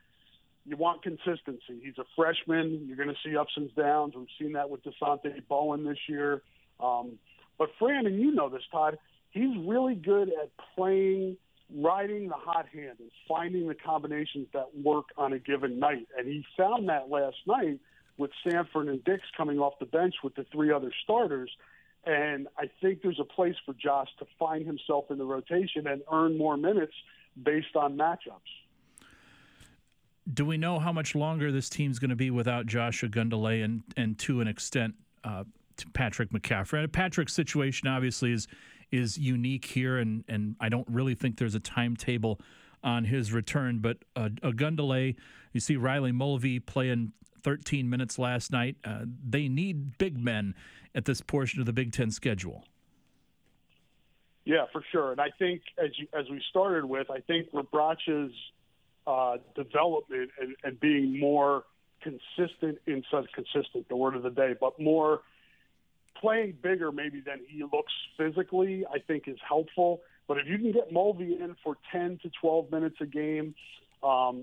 you want consistency. He's a freshman. You're going to see ups and downs. We've seen that with DeSante Bowen this year. But Fran, and you know this, Todd, he's really good at playing, riding the hot hand and finding the combinations that work on a given night. And he found that last night with Sandfort and Dix coming off the bench with the 3 other starters. And I think there's a place for Josh to find himself in the rotation and earn more minutes based on matchups. Do we know how much longer this team's going to be without Josh Ogundelay and to an extent, to Patrick McCaffrey? Patrick's situation obviously is unique here, and I don't really think there's a timetable on his return. But Ogundelay, you see Riley Mulvey playing 13 minutes last night. They need big men at this portion of the Big Ten schedule. Yeah, for sure. And I think, as we started with, I think Rebrach's development and being more consistent instead of consistent, the word of the day, but more playing bigger maybe than he looks physically, I think is helpful. But if you can get Mulvey in for 10 to 12 minutes a game to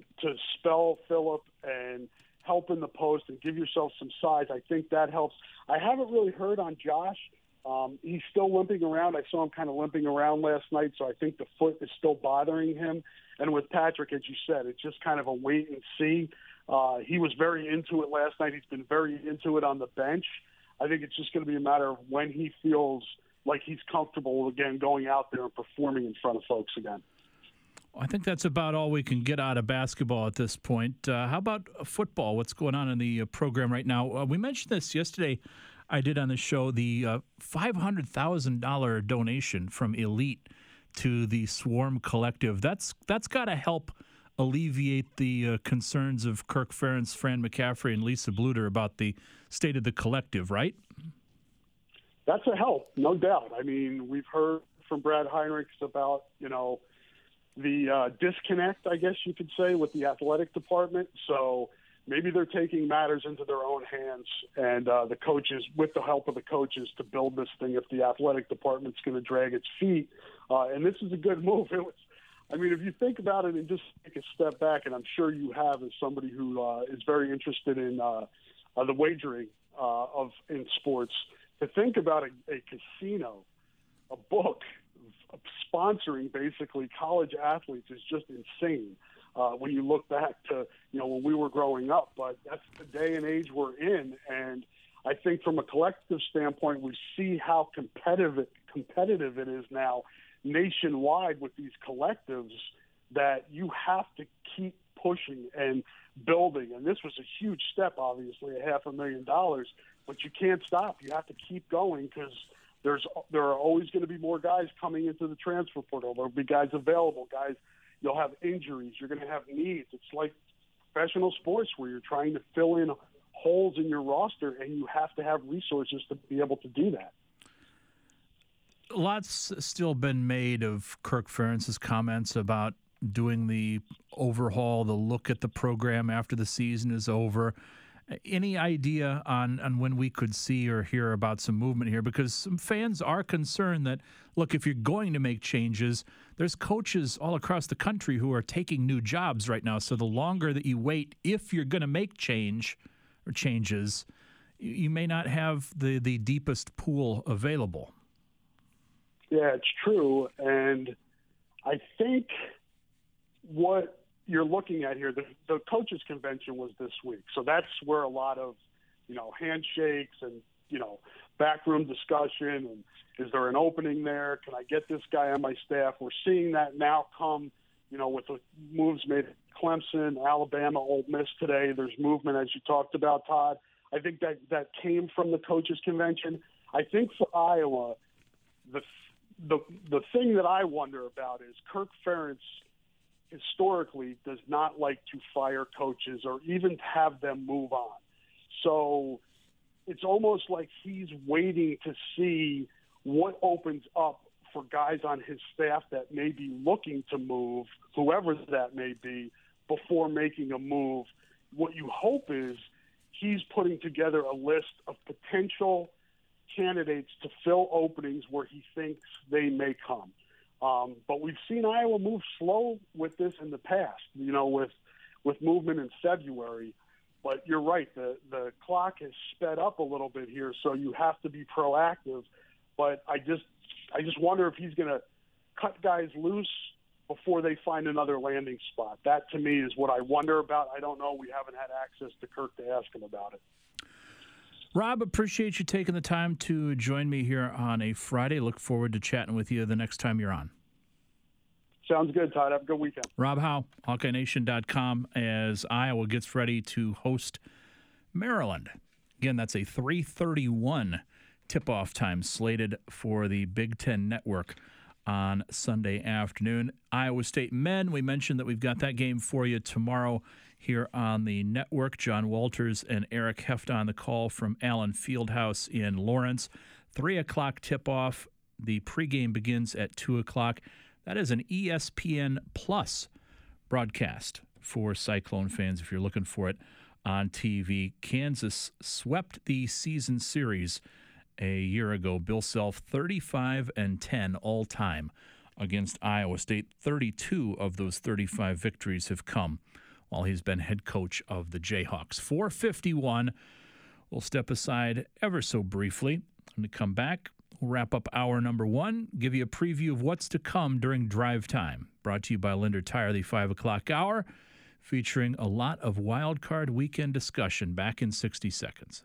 spell Phillip and help in the post and give yourself some size, I think that helps. I haven't really heard on Josh. He's still limping around. I saw him kind of limping around last night, so I think the foot is still bothering him. And with Patrick, as you said, it's just kind of a wait and see. He was very into it last night. He's been very into it on the bench. I think it's just going to be a matter of when he feels like he's comfortable again going out there and performing in front of folks again. I think that's about all we can get out of basketball at this point. How about football? What's going on in the program right now? We mentioned this yesterday. I did on the show the $500,000 donation from Elite to the Swarm Collective. That's got to help alleviate the concerns of Kirk Ferentz, Fran McCaffrey, and Lisa Bluter about the state of the collective, right? That's a help, no doubt. I mean, we've heard from Brad Hinrichs about, you know, the disconnect, I guess you could say, with the athletic department. So maybe they're taking matters into their own hands and the coaches, with the help of the coaches, to build this thing if the athletic department's going to drag its feet. And this is a good move. It was, I mean, if you think about it and just take a step back, and I'm sure you have as somebody who is very interested in the wagering in sports, to think about a casino, a book, sponsoring basically college athletes is just insane. When you look back to, you know, when we were growing up, but that's the day and age we're in. And I think from a collective standpoint, we see how competitive it is now nationwide with these collectives, that you have to keep pushing and building. And this was a huge step, obviously, a $500,000, but you can't stop. You have to keep going because there are always going to be more guys coming into the transfer portal. There'll be guys available, guys. You'll have injuries. You're going to have needs. It's like professional sports where you're trying to fill in holes in your roster, and you have to have resources to be able to do that. Lots still been made of Kirk Ferentz's comments about doing the overhaul, the look at the program after the season is over. Any idea on when we could see or hear about some movement here? Because some fans are concerned that, look, if you're going to make changes, there's coaches all across the country who are taking new jobs right now. So the longer that you wait, if you're going to make change or changes, you may not have the deepest pool available. Yeah, it's true. And I think what you're looking at here, the coaches convention was this week. So that's where a lot of, handshakes and, backroom discussion. And is there an opening there? Can I get this guy on my staff? We're seeing that now come, with the moves made at Clemson, Alabama, Ole Miss today. There's movement, as you talked about, Todd. I think that came from the coaches convention. I think for Iowa, the thing that I wonder about is Kirk Ferentz historically does not like to fire coaches or even have them move on. So it's almost like he's waiting to see what opens up for guys on his staff that may be looking to move, whoever that may be, before making a move. What you hope is he's putting together a list of potential candidates to fill openings where he thinks they may come. But we've seen Iowa move slow with this in the past, with movement in February. But you're right, the clock has sped up a little bit here, so you have to be proactive. But I just wonder if he's going to cut guys loose before they find another landing spot. That, to me, is what I wonder about. I don't know. We haven't had access to Kirk to ask him about it. Rob, appreciate you taking the time to join me here on a Friday. Look forward to chatting with you the next time you're on. Sounds good, Todd. Have a good weekend. Rob Howe, HawkeyeNation.com, as Iowa gets ready to host Maryland. Again, that's a 3:31 tip-off time slated for the Big Ten Network on Sunday afternoon. Iowa State men, we mentioned that we've got that game for you tomorrow here on the network. John Walters and Eric Heft on the call from Allen Fieldhouse in Lawrence. 3 o'clock tip-off. The pregame begins at 2 o'clock. That is an ESPN Plus broadcast for Cyclone fans if you're looking for it on TV. Kansas swept the season series a year ago. Bill Self, 35-10 all-time against Iowa State. 32 of those 35 victories have come while he's been head coach of the Jayhawks. 4:51. We'll step aside ever so briefly. When we come back, we'll wrap up hour number one, give you a preview of what's to come during drive time. Brought to you by Linder Tire, the 5 o'clock hour, featuring a lot of wild card weekend discussion back in 60 seconds.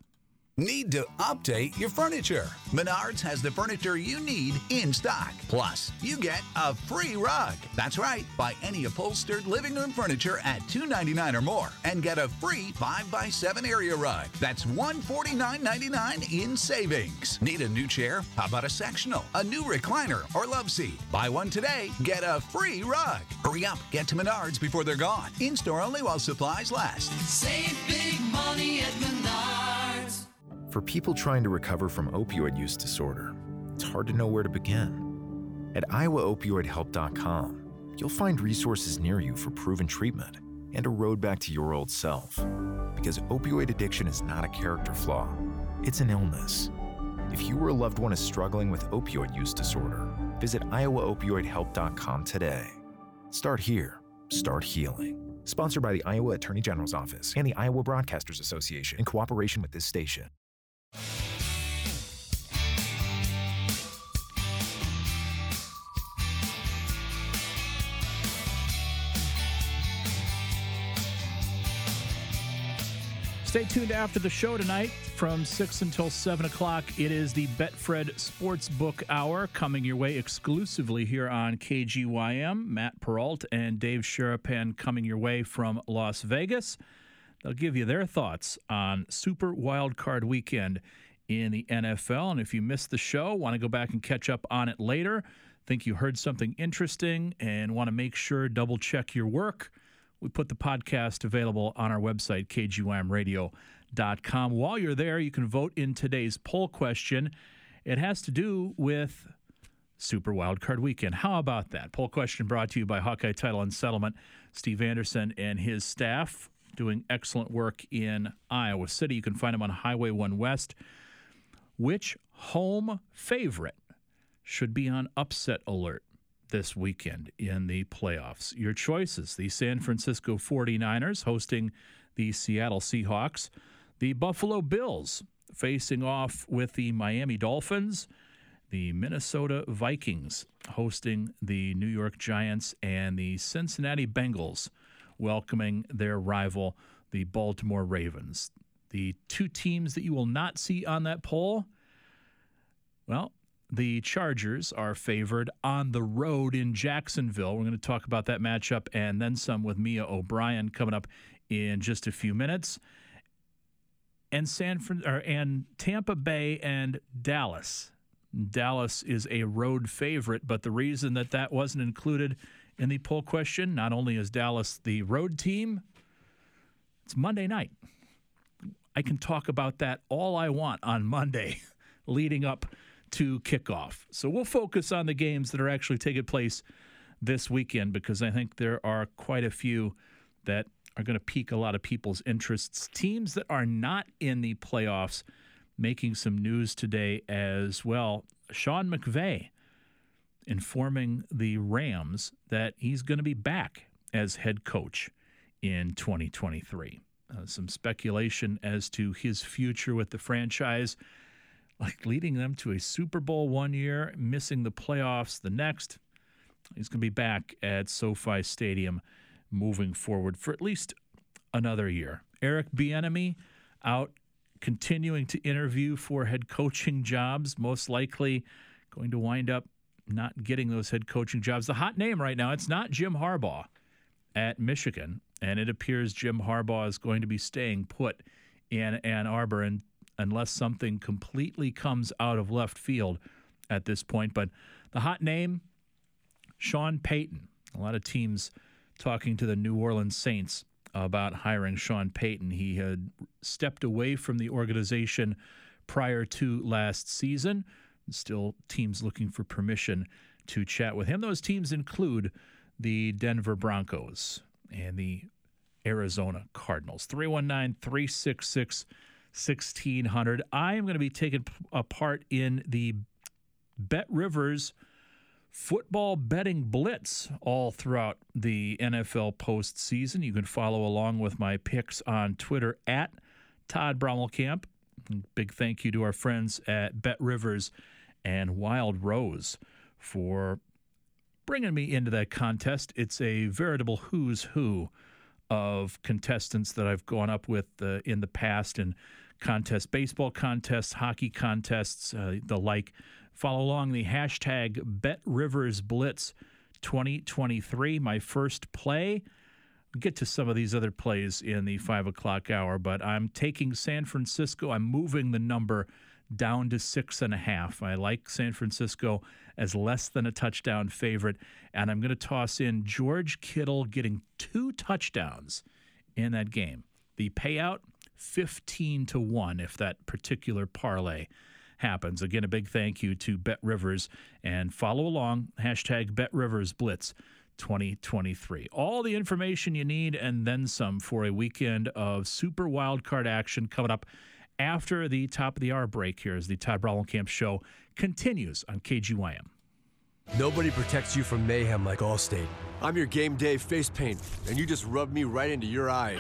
Need to update your furniture? Menards has the furniture you need in stock. Plus, you get a free rug. That's right, buy any upholstered living room furniture at $299 or more and get a free 5x7 area rug. That's $149.99 in savings. Need a new chair? How about a sectional, a new recliner, or loveseat? Buy one today, get a free rug. Hurry up, get to Menards before they're gone. In-store only while supplies last. Save big money at Menards. For people trying to recover from opioid use disorder, it's hard to know where to begin. At IowaOpioidHelp.com, you'll find resources near you for proven treatment and a road back to your old self. Because opioid addiction is not a character flaw, it's an illness. If you or a loved one is struggling with opioid use disorder, visit IowaOpioidHelp.com today. Start here. Start healing. Sponsored by the Iowa Attorney General's Office and the Iowa Broadcasters Association in cooperation with this station. Stay tuned after the show tonight from 6 until 7 o'clock. It is the Betfred Sportsbook Hour coming your way exclusively here on KGYM. Matt Peralt and Dave Sharapan coming your way from Las Vegas. They'll give you their thoughts on Super Wild Card Weekend in the NFL. And if you missed the show, want to go back and catch up on it later, think you heard something interesting and want to make sure double-check your work, we put the podcast available on our website, kgymradio.com. While you're there, you can vote in today's poll question. It has to do with Super Wildcard Weekend. How about that? Poll question brought to you by Hawkeye Title and Settlement. Steve Anderson and his staff doing excellent work in Iowa City. You can find them on Highway 1 West. Which home favorite should be on upset alert this weekend in the playoffs? Your choices: the San Francisco 49ers hosting the Seattle Seahawks, the Buffalo Bills facing off with the Miami Dolphins, the Minnesota Vikings hosting the New York Giants, and the Cincinnati Bengals welcoming their rival, the Baltimore Ravens. The two teams that you will not see on that poll, well, the Chargers are favored on the road in Jacksonville. We're going to talk about that matchup and then some with Mia O'Brien coming up in just a few minutes. And Tampa Bay and Dallas. Dallas is a road favorite, but the reason that that wasn't included in the poll question, not only is Dallas the road team, it's Monday night. I can talk about that all I want on Monday leading up to kickoff. So we'll focus on the games that are actually taking place this weekend, because I think there are quite a few that are going to pique a lot of people's interests. Teams that are not in the playoffs making some news today as well. Sean McVay informing the Rams that he's going to be back as head coach in 2023. Some speculation as to his future with the franchise, like leading them to a Super Bowl one year, missing the playoffs the next. He's going to be back at SoFi Stadium moving forward for at least another year. Eric Bieniemy out continuing to interview for head coaching jobs, most likely going to wind up not getting those head coaching jobs. The hot name right now, it's not Jim Harbaugh at Michigan, and it appears Jim Harbaugh is going to be staying put in Ann Arbor and unless something completely comes out of left field at this point. But the hot name, Sean Payton. A lot of teams talking to the New Orleans Saints about hiring Sean Payton. He had stepped away from the organization prior to last season. Still teams looking for permission to chat with him. Those teams include the Denver Broncos and the Arizona Cardinals. 319-366-1600. I am going to be taking a part in the Bet Rivers football betting blitz all throughout the NFL postseason. You can follow along with my picks on Twitter at Todd Brommelkamp. Big thank you to our friends at Bet Rivers and Wild Rose for bringing me into that contest. It's a veritable who's who of contestants that I've gone up with in the past and contests, baseball contests, hockey contests, the like. Follow along the hashtag BetRiversBlitz2023. My first play. We'll get to some of these other plays in the 5 o'clock hour, but I'm taking San Francisco. I'm moving the number down to 6.5. I like San Francisco as less than a touchdown favorite, and I'm going to toss in George Kittle getting 2 touchdowns in that game. The payout, 15-1 if that particular parlay happens. Again, a big thank you to Bet Rivers, and follow along, hashtag BetRiversBlitz2023. All the information you need and then some for a weekend of Super Wildcard action coming up after the top of the hour break here as the Todd Brommelkamp Show continues on KGYM. Nobody protects you from mayhem like Allstate. I'm your game day face paint, and you just rubbed me right into your eye.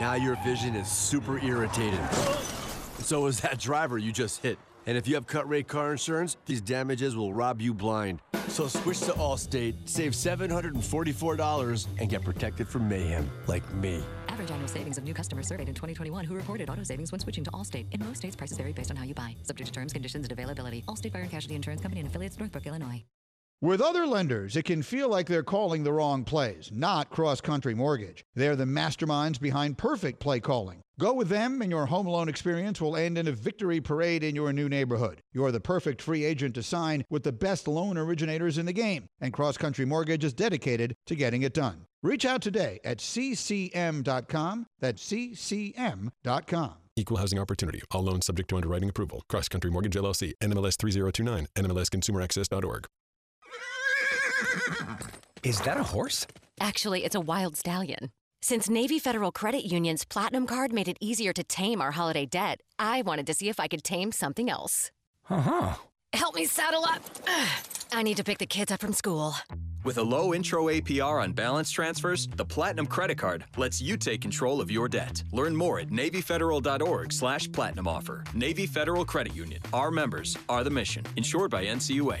Now your vision is super irritated. And so is that driver you just hit. And if you have cut-rate car insurance, these damages will rob you blind. So switch to Allstate, save $744, and get protected from mayhem like me. Average annual savings of new customers surveyed in 2021 who reported auto savings when switching to Allstate. In most states, prices vary based on how you buy. Subject to terms, conditions, and availability. Allstate Fire and Casualty Insurance Company and affiliates, Northbrook, Illinois. With other lenders, it can feel like they're calling the wrong plays, not Cross Country Mortgage. They're the masterminds behind perfect play calling. Go with them and your home loan experience will end in a victory parade in your new neighborhood. You're the perfect free agent to sign with the best loan originators in the game, and Cross Country Mortgage is dedicated to getting it done. Reach out today at ccm.com. That's ccm.com. Equal housing opportunity. All loans subject to underwriting approval. Cross Country Mortgage, LLC. NMLS 3029. NMLSconsumeraccess.org. Is that a horse? Actually, it's a wild stallion. Since Navy Federal Credit Union's Platinum Card made it easier to tame our holiday debt, I wanted to see if I could tame something else. Help me saddle up. I need to pick the kids up from school. With a low intro APR on balance transfers, the Platinum Credit Card lets you take control of your debt. Learn more at NavyFederal.org/Platinum Offer. Navy Federal Credit Union. Our members are the mission. Insured by NCUA.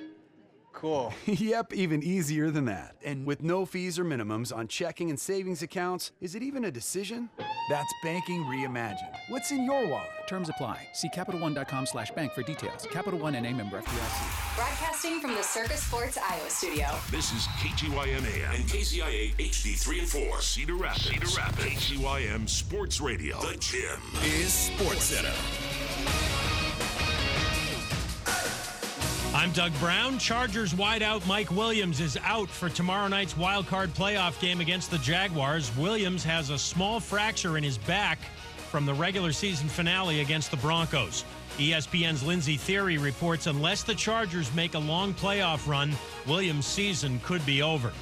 Cool. Yep, even easier than that. And with no fees or minimums on checking and savings accounts, is it even a decision? That's banking reimagined. What's in your wallet? Terms apply. See CapitalOne.com/bank for details. Capital One NA, member FDIC. Broadcasting from the Circus Sports Iowa studio. This is KGYM and KZIA HD3 and 4. Cedar Rapids. KGYM Sports Radio. The Gym is Sports Center. I'm Doug Brown. Chargers wideout Mike Williams is out for tomorrow night's wild card playoff game against the Jaguars. Williams has a small fracture in his back from the regular season finale against the Broncos. ESPN's Lindsay Theory reports unless the Chargers make a long playoff run, Williams' season could be over.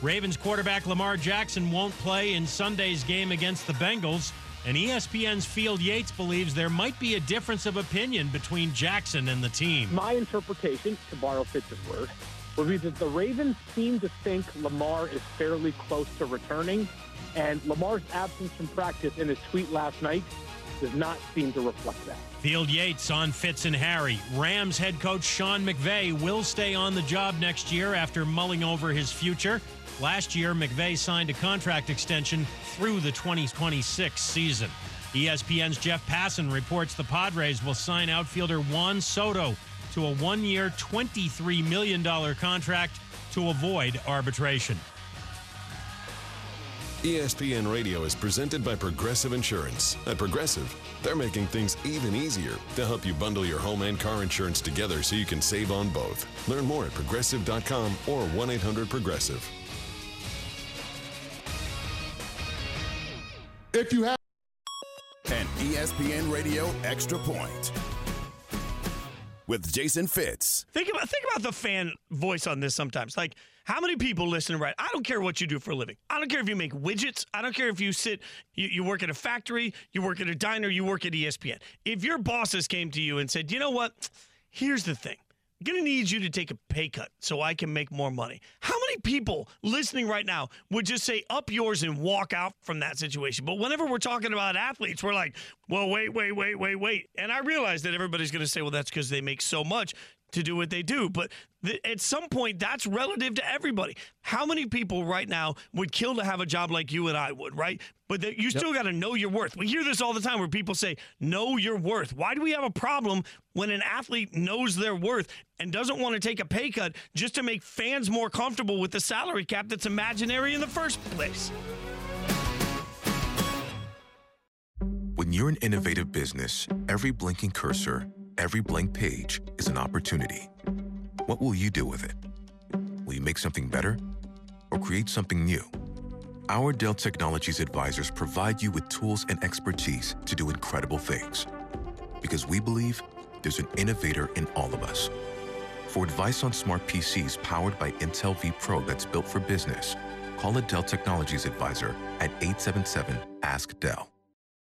Ravens quarterback Lamar Jackson won't play in Sunday's game against the Bengals, and ESPN's Field Yates believes there might be a difference of opinion between Jackson and the team. My interpretation, to borrow Fitz's word, would be that the Ravens seem to think Lamar is fairly close to returning, and Lamar's absence from practice in his tweet last night does not seem to reflect that. Field Yates on Fitz and Harry. Rams head coach Sean McVay will stay on the job next year after mulling over his future. Last year, McVay signed a contract extension through the 2026 season. ESPN's Jeff Passan reports the Padres will sign outfielder Juan Soto to a one-year, $23 million contract to avoid arbitration. ESPN Radio is presented by Progressive Insurance. At Progressive, they're making things even easier to help you bundle your home and car insurance together so you can save on both. Learn more at progressive.com or 1-800-PROGRESSIVE. If you have an ESPN Radio Extra Point with Jason Fitz. Think about the fan voice on this sometimes. Like, how many people listen, right? I don't care what you do for a living. I don't care if you make widgets. I don't care if you you work at a factory, you work at a diner, you work at ESPN. If your bosses came to you and said, you know what, here's the thing. I'm going to need you to take a pay cut so I can make more money. How many people listening right now would just say up yours and walk out from that situation? But whenever we're talking about athletes, we're like, well, wait. And I realize that everybody's going to say, well, that's because they make so much to do what they do. But at some point, that's relative to everybody. How many people right now would kill to have a job like you and I would, right? But you still got to know your worth. We hear this all the time where people say, know your worth. Why do we have a problem when an athlete knows their worth and doesn't want to take a pay cut just to make fans more comfortable with the salary cap that's imaginary in the first place? When you're an innovative business, every blinking cursor, every blank page is an opportunity. What will you do with it? Will you make something better or create something new? Our Dell Technologies advisors provide you with tools and expertise to do incredible things. Because we believe there's an innovator in all of us. For advice on smart PCs powered by Intel vPro that's built for business, call a Dell Technologies advisor at 877-ASK-DELL.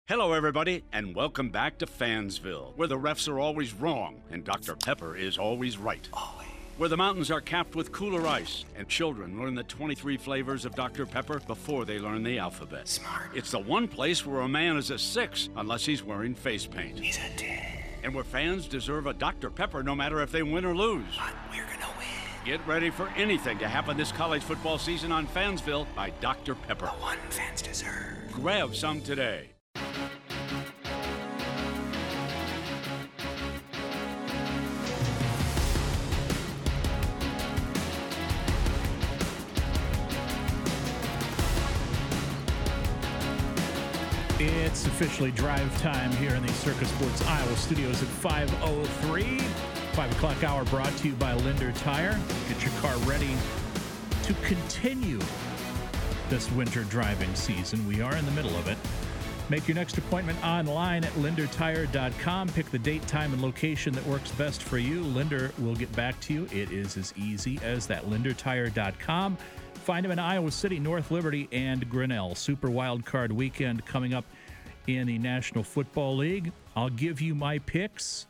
Hello, everybody, and welcome back to Fansville, where the refs are always wrong and Dr. Pepper is always right. Always. where the mountains are capped with cooler ice, and children learn the 23 flavors of Dr. Pepper before they learn the alphabet. Smart. It's the one place where a man is a 6 unless he's wearing face paint. He's a 10. And where fans deserve a Dr. Pepper no matter if they win or lose. But we're gonna win. Get ready for anything to happen this college football season on Fansville by Dr. Pepper. The one fans deserve. Grab some today. It's officially drive time here in the Circus Sports Iowa studios at 5:03. 5 o'clock hour brought to you by Linder Tire. Get your car ready to continue this winter driving season. We are in the middle of it. Make your next appointment online at lindertire.com. Pick the date, time, and location that works best for you. Linder will get back to you. It is as easy as that, lindertire.com. Find them in Iowa City, North Liberty, and Grinnell. Super Wild Card Weekend coming up in the National Football League. I'll give you my picks,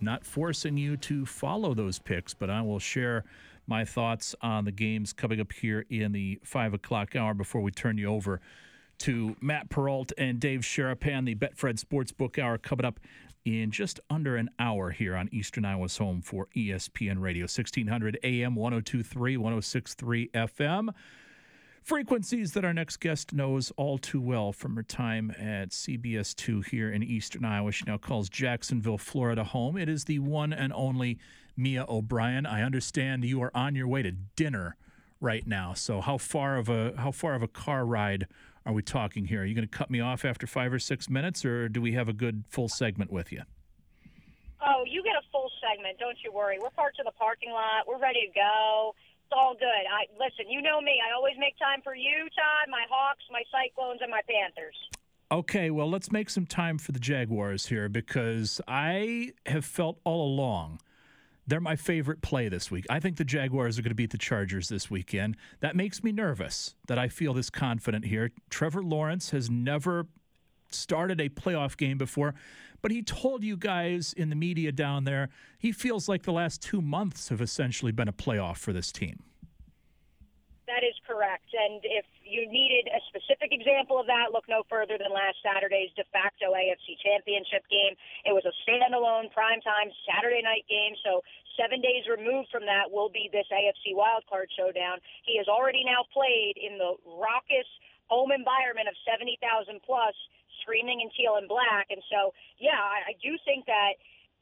not forcing you to follow those picks, but I will share my thoughts on the games coming up here in the 5 o'clock hour before we turn you over to Matt Perrault and Dave Sharapan. The Betfred Sportsbook Hour coming up in just under an hour here on Eastern Iowa's home for ESPN Radio, 1600 AM, 102.3, 106.3 FM. Frequencies that our next guest knows all too well from her time at CBS2 here in Eastern Iowa. She now calls Jacksonville, Florida home. It is the one and only Mia O'Brien. I understand you are on your way to dinner right now. So how far of a car ride are we talking here? Are you going to cut me off after 5 or 6 minutes, or do we have a good full segment with you? Oh, you get a full segment. Don't you worry. We're parked in the parking lot. We're ready to go. It's all good. Listen, you know me. I always make time for you, Todd, my Hawks, my Cyclones, and my Panthers. Okay, well, let's make some time for the Jaguars here, because I have felt all along they're my favorite play this week. I think the Jaguars are going to beat the Chargers this weekend. That makes me nervous that I feel this confident here. Trevor Lawrence has never started a playoff game before, but he told you guys in the media down there he feels like the last 2 months have essentially been a playoff for this team. That is correct. And if you needed a specific example of that, look no further than last Saturday's de facto AFC Championship game. It was a standalone primetime Saturday night game, so 7 days removed from that will be this AFC wildcard showdown. He has already now played in the raucous home environment of 70,000-plus, screaming in teal and black. And so, yeah, I do think that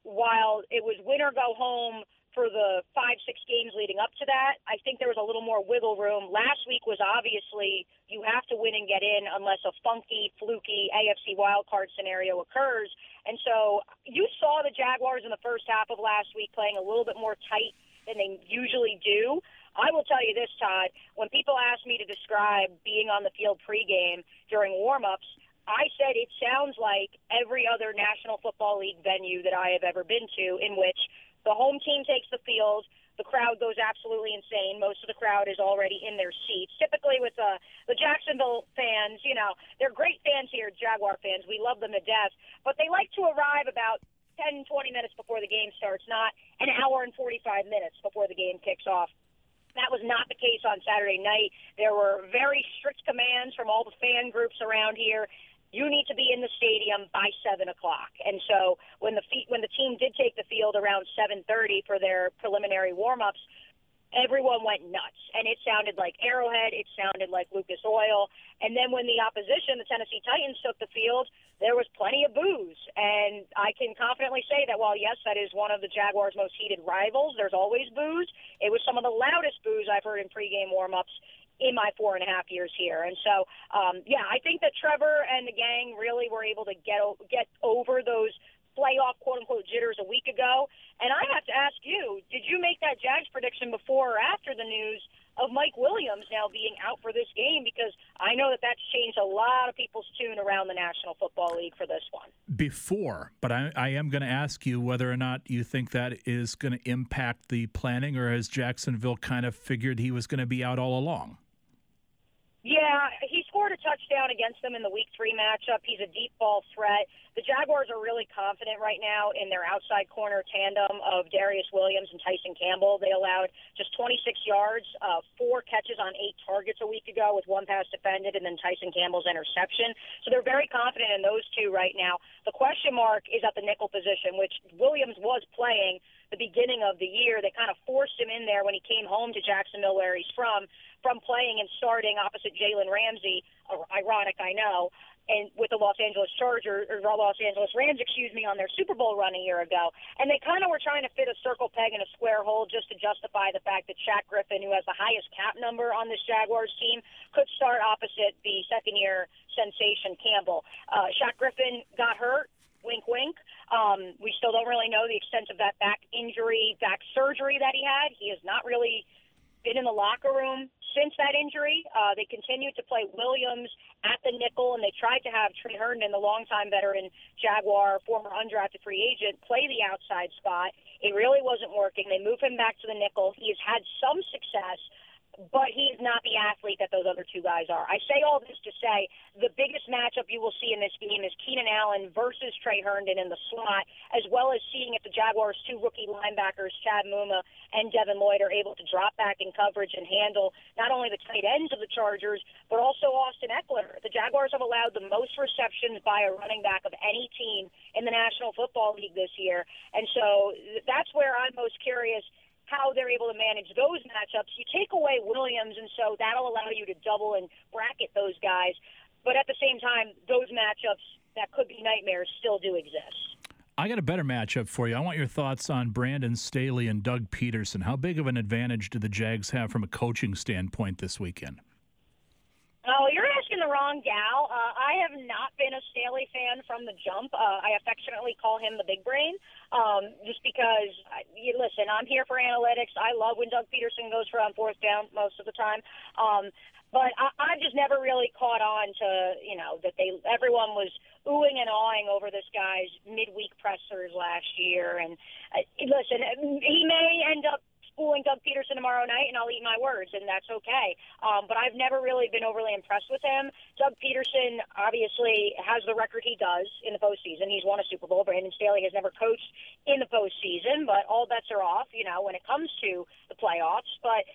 while it was win or go home for the 5-6 games leading up to that, I think there was a little more wiggle room. Last week was obviously you have to win and get in unless a funky, fluky AFC wildcard scenario occurs. And so you saw the Jaguars in the first half of last week playing a little bit more tight than they usually do. I will tell you this, Todd, when people ask me to describe being on the field pregame during warm-ups, I said it sounds like every other National Football League venue that I have ever been to, in which the home team takes the field, the crowd goes absolutely insane. Most of the crowd is already in their seats. Typically with the Jacksonville fans, you know, they're great fans here, Jaguar fans. We love them to death. But they like to arrive about 10, 20 minutes before the game starts, not an hour and 45 minutes before the game kicks off. That was not the case on Saturday night. There were very strict commands from all the fan groups around here. You need to be in the stadium by 7 o'clock. And so when the team did take the field around 7:30 for their preliminary warm-ups, everyone went nuts. And it sounded like Arrowhead. It sounded like Lucas Oil. And then when the opposition, the Tennessee Titans, took the field, there was plenty of boos. And I can confidently say that while, yes, that is one of the Jaguars' most heated rivals, there's always boos, it was some of the loudest boos I've heard in pregame warm-ups in my 4.5 years here. And so, yeah, I think that Trevor and the gang really were able to get over those playoff, quote-unquote, jitters a week ago. And I have to ask you, did you make that Jags prediction before or after the news of Mike Williams now being out for this game? Because I know that that's changed a lot of people's tune around the National Football League for this one. Before, but I am going to ask you whether or not you think that is going to impact the planning, or has Jacksonville kind of figured he was going to be out all along? Yeah, he scored a touchdown against them in the Week 3 matchup. He's a deep ball threat. the Jaguars are really confident right now in their outside corner tandem of Darius Williams and Tyson Campbell. They allowed just 26 yards, 4 catches on 8 targets a week ago with 1 pass defended and then Tyson Campbell's interception. So they're very confident in those two right now. The question mark is at the nickel position, which Williams was playing the beginning of the year. They kind of forced him in there when he came home to Jacksonville, where he's from playing and starting opposite Jalen Ramsey. Ironic, I know. And with the Los Angeles Rams, on their Super Bowl run a year ago. And they kind of were trying to fit a circle peg in a square hole just to justify the fact that Shaq Griffin, who has the highest cap number on this Jaguars team, could start opposite the second-year sensation Campbell. Shaq Griffin got hurt, wink, wink. We still don't really know the extent of that back surgery that he had. He has not really been in the locker room since that injury. They continued to play Williams at the nickel, and they tried to have Trey Herndon, the longtime veteran Jaguar, former undrafted free agent, play the outside spot. It really wasn't working. They moved him back to the nickel. He has had some success, but he's not the athlete that those other two guys are. I say all this to say the biggest matchup you will see in this game is Keenan Allen versus Trey Herndon in the slot, as well as seeing if the Jaguars' two rookie linebackers, Chad Muma and Devin Lloyd, are able to drop back in coverage and handle not only the tight ends of the Chargers, but also Austin Ekeler. The Jaguars have allowed the most receptions by a running back of any team in the National Football League this year. And so that's where I'm most curious how they're able to manage those matchups. You take away Williams, and so that'll allow you to double and bracket those guys. But at the same time, those matchups that could be nightmares still do exist. I got a better matchup for you. I want your thoughts on Brandon Staley and Doug Peterson. How big of an advantage do the Jags have from a coaching standpoint this weekend? Oh, you're asking the wrong gal. I have not been a Staley fan from the jump. I affectionately call him the big brain, just because, listen, I'm here for analytics. I love when Doug Peterson goes for on fourth down most of the time. But I just never really caught on to, you know, that everyone was oohing and aahing over this guy's midweek pressers last year. And, listen, he may end up schooling Doug Peterson tomorrow night, and I'll eat my words, and that's okay. But I've never really been overly impressed with him. Doug Peterson obviously has the record he does in the postseason. He's won a Super Bowl. Brandon Staley has never coached in the postseason, but all bets are off, you know, when it comes to the playoffs. But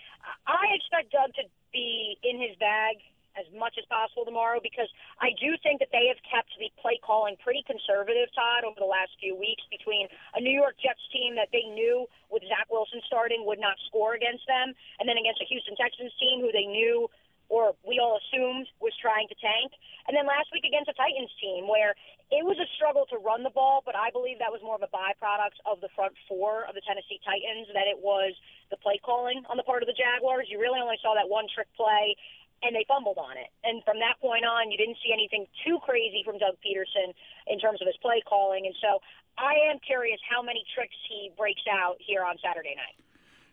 I expect Doug to be in his bag as much as possible tomorrow, because I do think that they have kept the play calling pretty conservative, Todd, over the last few weeks, between a New York Jets team that they knew with Zach Wilson starting would not score against them, and then against a Houston Texans team who they knew, or we all assumed, was trying to tank. And then last week against a Titans team where it was a struggle to run the ball, but I believe that was more of a byproduct of the front four of the Tennessee Titans than it was the play calling on the part of the Jaguars. You really only saw that one trick play, and they fumbled on it. And from that point on, you didn't see anything too crazy from Doug Peterson in terms of his play calling. And so I am curious how many tricks he breaks out here on Saturday night.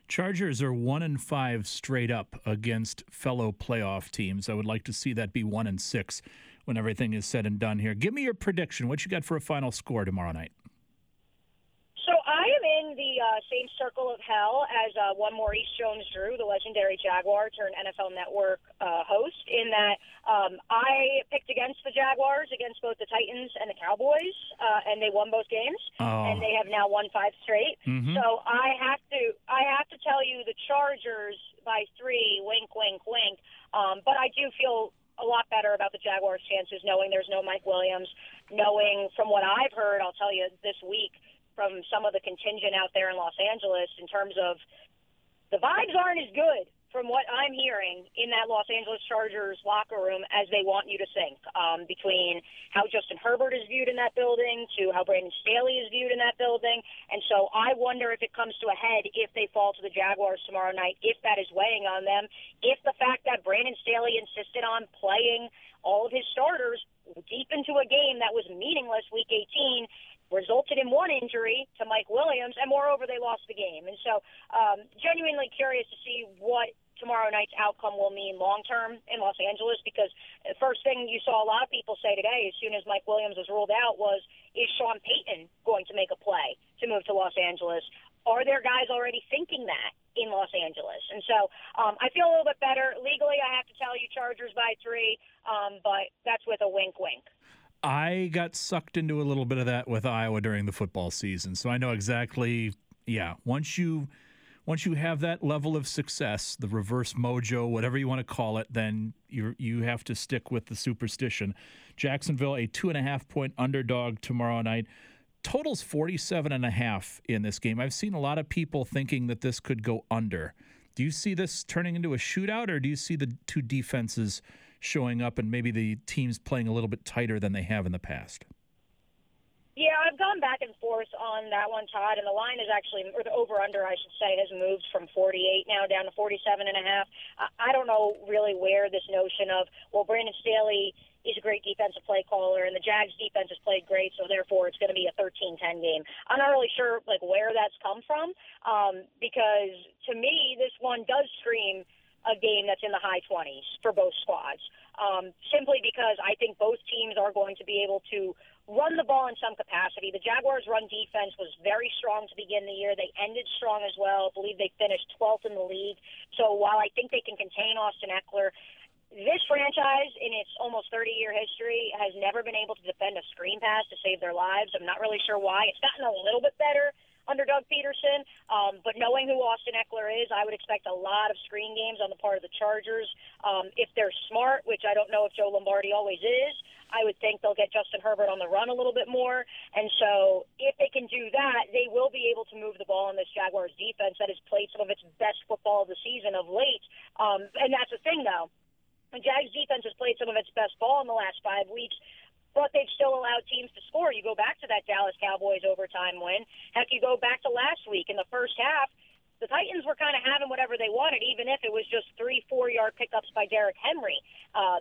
Chargers are 1-5 straight up against fellow playoff teams. I would like to see that be 1-6 when everything is said and done here. Give me your prediction. What you got for a final score tomorrow night? So I am in the same circle of hell as one Maurice Jones-Drew, the legendary Jaguar turned NFL Network host, in that I picked against the Jaguars, against both the Titans and the Cowboys, and they won both games, and they have now won 5 straight. Mm-hmm. So I have to tell you the Chargers by 3, wink, wink, wink. But I do feel a lot better about the Jaguars' chances, knowing there's no Mike Williams, knowing from what I've heard, I'll tell you this week, from some of the contingent out there in Los Angeles in terms of the vibes aren't as good from what I'm hearing in that Los Angeles Chargers locker room as they want you to think, between how Justin Herbert is viewed in that building to how Brandon Staley is viewed in that building. And so I wonder if it comes to a head if they fall to the Jaguars tomorrow night, if that is weighing on them, if the fact that Brandon Staley insisted on playing all of his starters deep into a game that was meaningless week 18 resulted in one injury to Mike Williams, and moreover, they lost the game. And so genuinely curious to see what tomorrow night's outcome will mean long-term in Los Angeles, because the first thing you saw a lot of people say today as soon as Mike Williams was ruled out was, is Sean Payton going to make a play to move to Los Angeles? Are there guys already thinking that in Los Angeles? And so I feel a little bit better. Legally, I have to tell you Chargers by 3, but that's with a wink-wink. I got sucked into a little bit of that with Iowa during the football season. So I know exactly, yeah, once you have that level of success, the reverse mojo, whatever you want to call it, then you have to stick with the superstition. Jacksonville, a 2.5-point underdog tomorrow night. Total's 47.5 in this game. I've seen a lot of people thinking that this could go under. Do you see this turning into a shootout, or do you see the two defenses showing up and maybe the teams playing a little bit tighter than they have in the past? Yeah, I've gone back and forth on that one, Todd, and the line is actually, or the over-under, I should say, has moved from 48 now down to 47.5. I don't know really where this notion of, well, Brandon Staley is a great defensive play caller, and the Jags defense has played great, so therefore it's going to be a 13-10 game. I'm not really sure like where that's come from, because to me this one does scream a game that's in the high 20s for both squads, simply because I think both teams are going to be able to run the ball in some capacity. The Jaguars' run defense was very strong to begin the year. They ended strong as well. I believe they finished 12th in the league. So while I think they can contain Austin Ekeler, this franchise, in its almost 30-year history, has never been able to defend a screen pass to save their lives. I'm not really sure why. It's gotten a little bit better under Doug Peterson, but knowing who Austin Ekeler is, I would expect a lot of screen games on the part of the Chargers. If they're smart, which I don't know if Joe Lombardi always is, I would think they'll get Justin Herbert on the run a little bit more. And so if they can do that, they will be able to move the ball on this Jaguars defense that has played some of its best football of the season of late. And that's the thing, though. The Jags defense has played some of its best ball in the last 5 weeks, but they've still allowed teams to score. You go back to that Dallas Cowboys overtime win. Heck, you go back to last week in the first half. The Titans were kind of having whatever they wanted, even if it was just 3 four-yard pickups by Derrick Henry.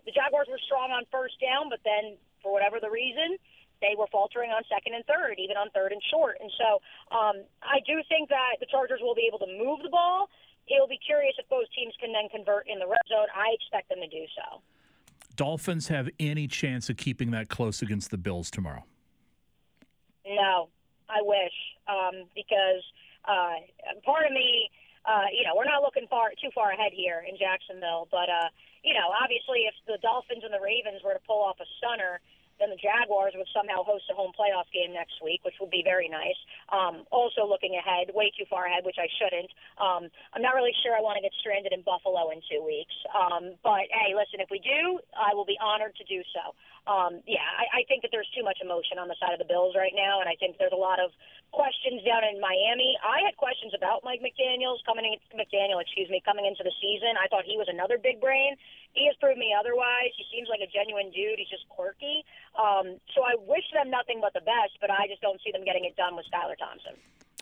The Jaguars were strong on first down, but then for whatever the reason, they were faltering on second and third, even on third and short. And so I do think that the Chargers will be able to move the ball. It'll be curious if both teams can then convert in the red zone. I expect them to do so. Dolphins have any chance of keeping that close against the Bills tomorrow? No, I wish, because part of me, we're not looking too far ahead here in Jacksonville. But, obviously if the Dolphins and the Ravens were to pull off a stunner, then the Jaguars would somehow host a home playoff game next week, which would be very nice. Also looking ahead, way too far ahead, which I shouldn't. I'm not really sure I want to get stranded in Buffalo in 2 weeks. But, hey, listen, if we do, I will be honored to do so. I think that there's too much emotion on the side of the Bills right now, and I think there's a lot of questions down in Miami. I had questions about Mike McDaniel coming into the season. I thought he was another big brain. He has proved me otherwise. He seems like a genuine dude. He's just quirky. So I wish them nothing but the best, but I just don't see them getting it done with Skylar Thompson.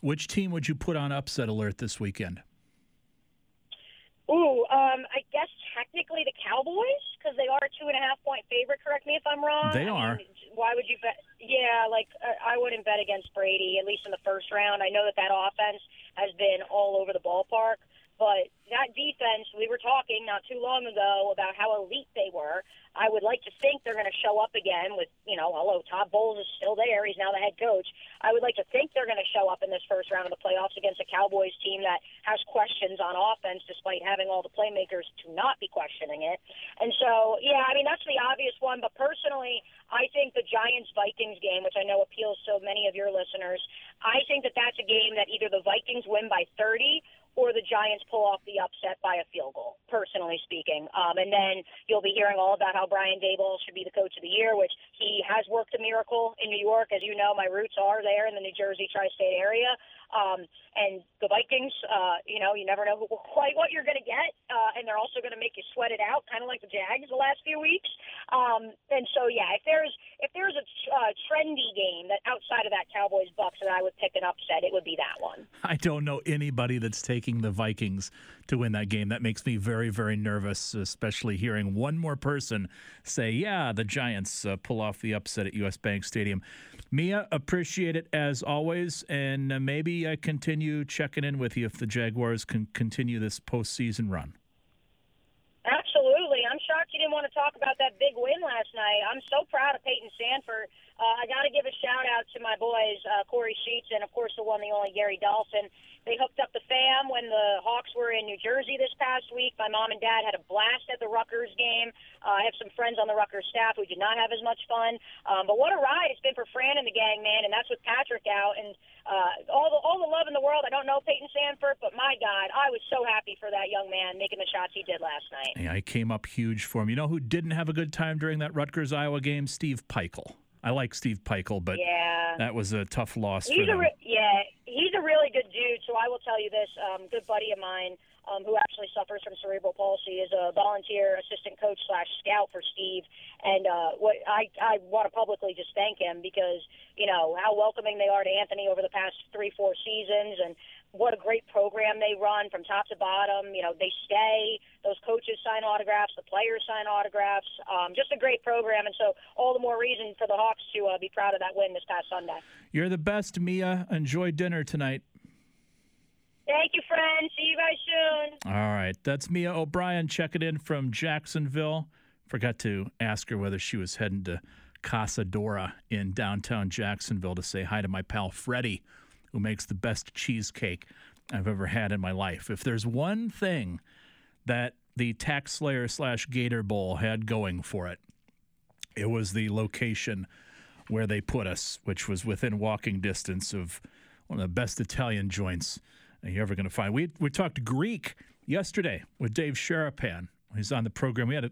Which team would you put on upset alert this weekend? Ooh, I guess technically the Cowboys, because they are a 2.5-point favorite. Correct me if I'm wrong. They are. Why would you bet? Yeah, I wouldn't bet against Brady, at least in the first round. I know that offense has been all over the ballpark, but that defense, we were talking not too long ago about how elite they were. I would like to think they're going to show up again with, although Todd Bowles is still there, he's now the head coach. I would like to think they're going to show up in this first round of the playoffs against a Cowboys team that has questions on offense despite having all the playmakers to not be questioning it. And so, yeah, I mean, that's the obvious one. But personally, I think the Giants-Vikings game, which I know appeals to many of your listeners, I think that that's a game that either the Vikings win by 30 or the Giants pull off the upset by a field goal, personally speaking. And then you'll be hearing all about how Brian Daboll should be the coach of the year, which he has worked a miracle in New York. As you know, my roots are there in the New Jersey tri-state area. And the Vikings, you never know quite what you're going to get, and they're also going to make you sweat it out, kind of like the Jags the last few weeks. And so, yeah, if there's a trendy game that outside of that Cowboys-Bucks that I would pick an upset, it would be that one. I don't know anybody that's taking the Vikings to win that game. That makes me very, very nervous, especially hearing one more person say, yeah, the Giants pull off the upset at U.S. Bank Stadium. Mia, appreciate it as always, and maybe I continue checking in with you if the Jaguars can continue this postseason run. Absolutely. I'm shocked you didn't want to talk about that big win last night. I'm so proud of Payton Sandfort. I got to give a shout-out to my boys, Corey Sheets and, of course, the one, the only Gary Dawson. They hooked up the fam when the Hawks were in New Jersey this past week. My mom and dad had a blast at the Rutgers game. I have some friends on the Rutgers staff who did not have as much fun. But what a ride it's been for Fran and the gang, man, and that's with Patrick out. And all the love in the world. I don't know Payton Sandfort, but my God, I was so happy for that young man making the shots he did last night. Yeah, he came up huge for him. You know who didn't have a good time during that Rutgers-Iowa game? Steve Peichel. I like Steve Peichel, but that was a tough loss for them. He's a really good dude, so I will tell you this. Good buddy of mine who actually suffers from cerebral palsy is a volunteer assistant coach / scout for Steve. And I want to publicly just thank him because, you know, how welcoming they are to Anthony over the past 3-4 seasons and what a great program they run from top to bottom. You know, they stay. Those coaches sign autographs. The players sign autographs. Just a great program. And so all the more reason for the Hawks to be proud of that win this past Sunday. You're the best, Mia. Enjoy dinner tonight. Thank you, friend. See you guys soon. All right. That's Mia O'Brien checking in from Jacksonville. Forgot to ask her whether she was heading to Casadora in downtown Jacksonville to say hi to my pal Freddie, who makes the best cheesecake I've ever had in my life. If there's one thing that the Tax Slayer / Gator Bowl had going for it, it was the location where they put us, which was within walking distance of one of the best Italian joints you're ever going to find. We talked Greek yesterday with Dave Sharapan. He's on the program. We had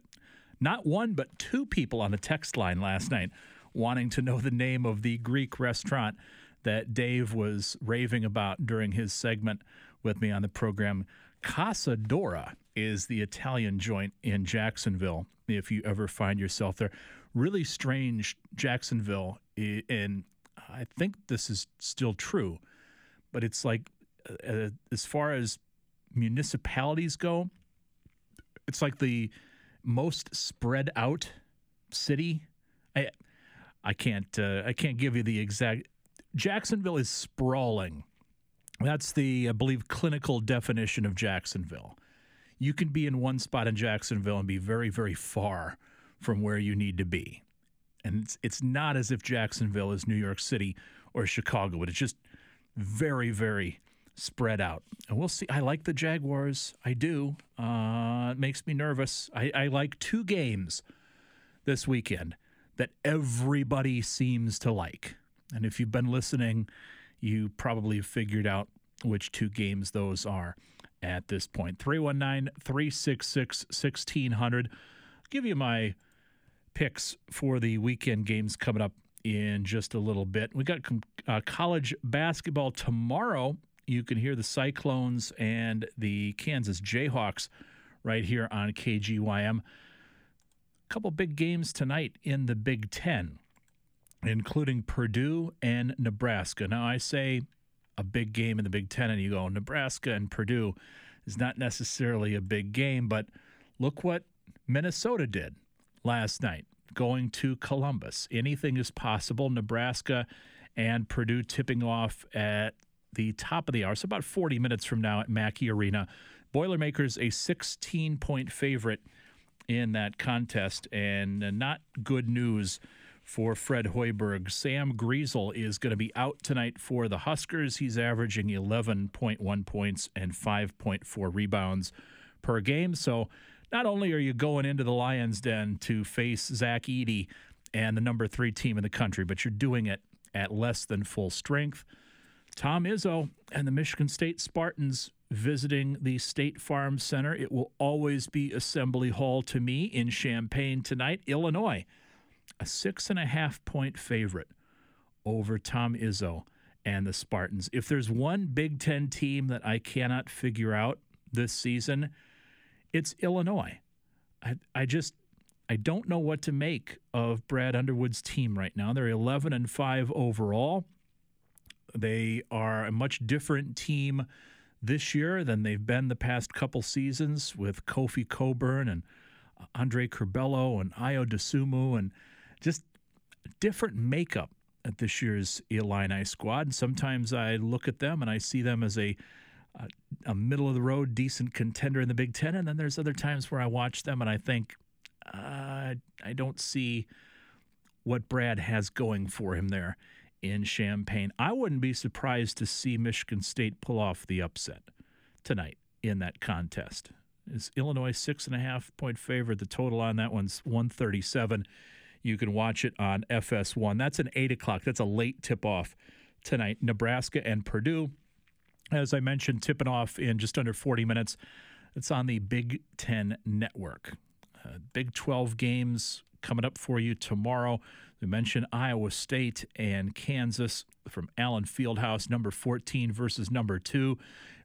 not one, but two people on the text line last night wanting to know the name of the Greek restaurant that Dave was raving about during his segment with me on the program. Casadora is the Italian joint in Jacksonville, if you ever find yourself there. Really strange Jacksonville, and I think this is still true, but it's like, as far as municipalities go, it's like the most spread out city. I can't give you the exact... Jacksonville is sprawling. That's the, I believe, clinical definition of Jacksonville. You can be in one spot in Jacksonville and be very, very far from where you need to be. And it's not as if Jacksonville is New York City or Chicago. It's just very, very spread out. And we'll see. I like the Jaguars. I do. It makes me nervous. I like two games this weekend that everybody seems to like. And if you've been listening, you probably have figured out which two games those are at this point. 319-366-1600. I'll give you my picks for the weekend games coming up in just a little bit. We got college basketball tomorrow. You can hear the Cyclones and the Kansas Jayhawks right here on KGYM. A couple big games tonight in the Big Ten, including Purdue and Nebraska. Now, I say a big game in the Big Ten, and you go, Nebraska and Purdue is not necessarily a big game, but look what Minnesota did last night, going to Columbus. Anything is possible. Nebraska and Purdue tipping off at the top of the hour, so about 40 minutes from now at Mackey Arena. Boilermakers a 16-point favorite in that contest, and not good news for Fred Hoiberg. Sam Griesel is going to be out tonight for the Huskers. He's averaging 11.1 points and 5.4 rebounds per game. So not only are you going into the Lions' Den to face Zach Edey and the number 3 team in the country, but you're doing it at less than full strength. Tom Izzo and the Michigan State Spartans visiting the State Farm Center. It will always be Assembly Hall to me in Champaign tonight. Illinois, a 6.5-point favorite over Tom Izzo and the Spartans. If there's one Big Ten team that I cannot figure out this season, it's Illinois. I don't know what to make of Brad Underwood's team right now. They're 11-5 overall. They are a much different team this year than they've been the past couple seasons, with Kofi Coburn and Andre Curbelo and Ayo Dosunmu, and just different makeup at this year's Illini squad. And sometimes I look at them and I see them as a middle-of-the-road, decent contender in the Big Ten. And then there's other times where I watch them and I think, I don't see what Brad has going for him there in Champaign. I wouldn't be surprised to see Michigan State pull off the upset tonight in that contest. It's Illinois 6.5-point favorite. The total on that one's 137. You can watch it on FS1. That's an 8 o'clock. That's a late tip-off tonight. Nebraska and Purdue, as I mentioned, tipping off in just under 40 minutes. It's on the Big Ten Network. Big 12 games coming up for you tomorrow. We mentioned Iowa State and Kansas from Allen Fieldhouse, number 14 versus number 2.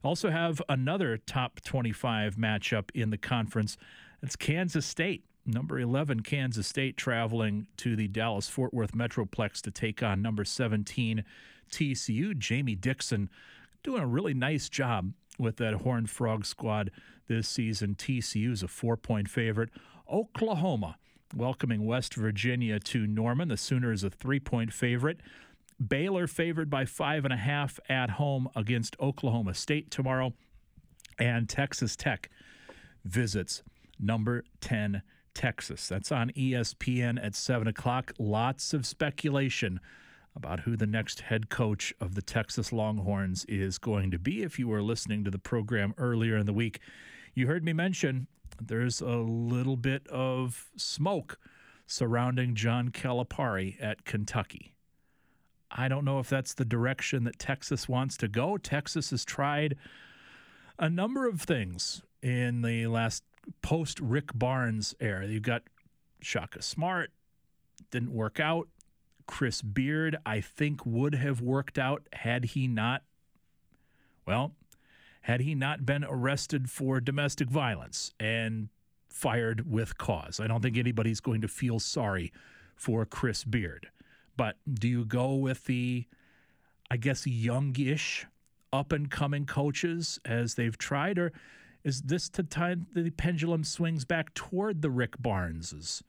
Also have another top 25 matchup in the conference. It's Kansas State. Number 11, Kansas State, traveling to the Dallas-Fort Worth Metroplex to take on number 17, TCU. Jamie Dixon doing a really nice job with that Horned Frog squad this season. TCU's a 4-point favorite. Oklahoma welcoming West Virginia to Norman. The Sooners a 3-point favorite. Baylor favored by 5.5 at home against Oklahoma State tomorrow. And Texas Tech visits number 10, Texas. That's on ESPN at 7 o'clock. Lots of speculation about who the next head coach of the Texas Longhorns is going to be. If you were listening to the program earlier in the week, you heard me mention there's a little bit of smoke surrounding John Calipari at Kentucky. I don't know if that's the direction that Texas wants to go. Texas has tried a number of things in the last post-Rick Barnes era. You've got Shaka Smart, didn't work out. Chris Beard, I think, would have worked out had he not been arrested for domestic violence and fired with cause. I don't think anybody's going to feel sorry for Chris Beard. But do you go with the, I guess, youngish, up-and-coming coaches as they've tried, or is this the time the pendulum swings back toward the Rick Barneses,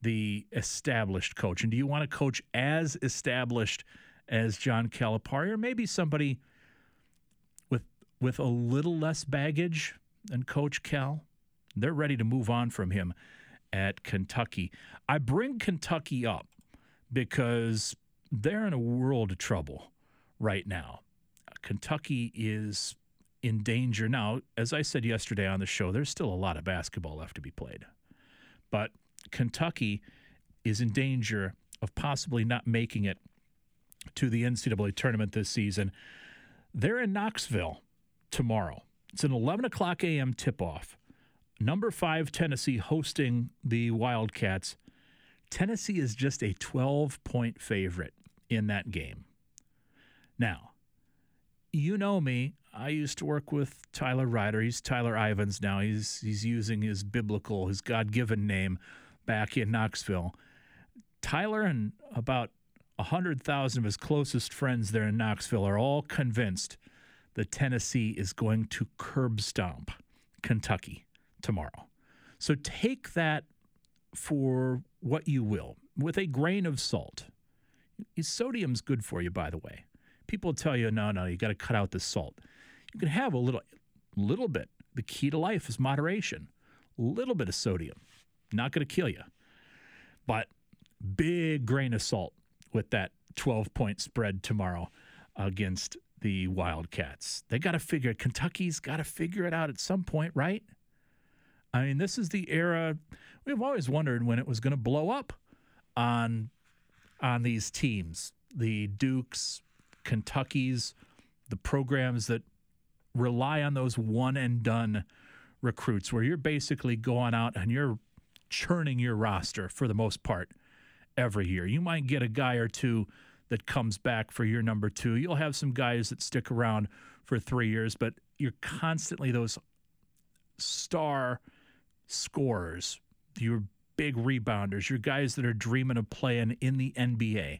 the established coach? And do you want to coach as established as John Calipari, or maybe somebody with a little less baggage than Coach Cal? They're ready to move on from him at Kentucky. I bring Kentucky up because they're in a world of trouble right now. Kentucky is in danger. Now, as I said yesterday on the show, there's still a lot of basketball left to be played. But Kentucky is in danger of possibly not making it to the NCAA tournament this season. They're in Knoxville tomorrow. It's an 11 o'clock a.m. tip-off. Number 5, Tennessee, hosting the Wildcats. Tennessee is just a 12-point favorite in that game. Now, you know me. I used to work with Tyler Ryder. He's Tyler Ivins now. He's using his biblical, his God-given name back in Knoxville. Tyler and about 100,000 of his closest friends there in Knoxville are all convinced that Tennessee is going to curb stomp Kentucky tomorrow. So take that for what you will, with a grain of salt. Sodium's good for you, by the way. People tell you, no, you got to cut out the salt. You can have a little bit. The key to life is moderation. A little bit of sodium. Not going to kill you. But big grain of salt with that 12-point spread tomorrow against the Wildcats. Kentucky's got to figure it out at some point, right? I mean, this is the era. We've always wondered when it was going to blow up on these teams, the Dukes, Kentuckys, the programs that rely on those one-and-done recruits, where you're basically going out and you're churning your roster for the most part every year. You might get a guy or two that comes back for year number 2. You'll have some guys that stick around for 3 years, but you're constantly those star scorers, your big rebounders, your guys that are dreaming of playing in the NBA.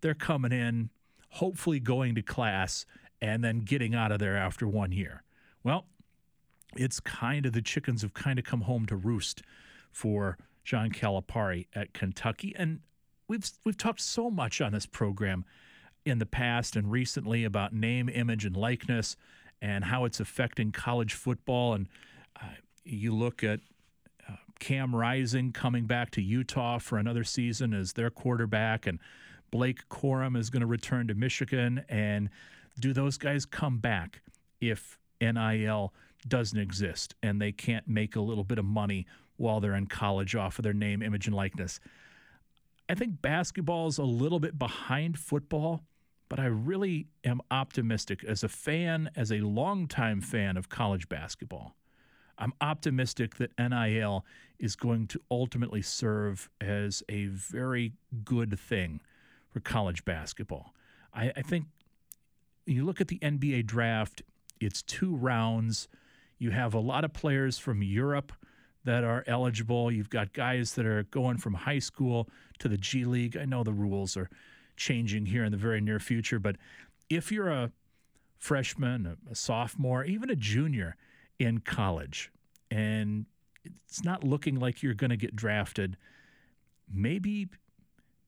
They're coming in, hopefully going to class, and then getting out of there after 1 year. Well, it's kind of the chickens have kind of come home to roost for John Calipari at Kentucky. And we've talked so much on this program in the past and recently about name, image, and likeness and how it's affecting college football. And you look at Cam Rising coming back to Utah for another season as their quarterback, and Blake Corum is going to return to Michigan. And do those guys come back if NIL doesn't exist and they can't make a little bit of money while they're in college off of their name, image, and likeness? I think basketball is a little bit behind football, but I really am optimistic as a fan, as a longtime fan of college basketball. I'm optimistic that NIL is going to ultimately serve as a very good thing for college basketball. I think you look at the NBA draft, it's 2 rounds. You have a lot of players from Europe that are eligible. You've got guys that are going from high school to the G League. I know the rules are changing here in the very near future, but if you're a freshman, a sophomore, even a junior in college, and it's not looking like you're going to get drafted, maybe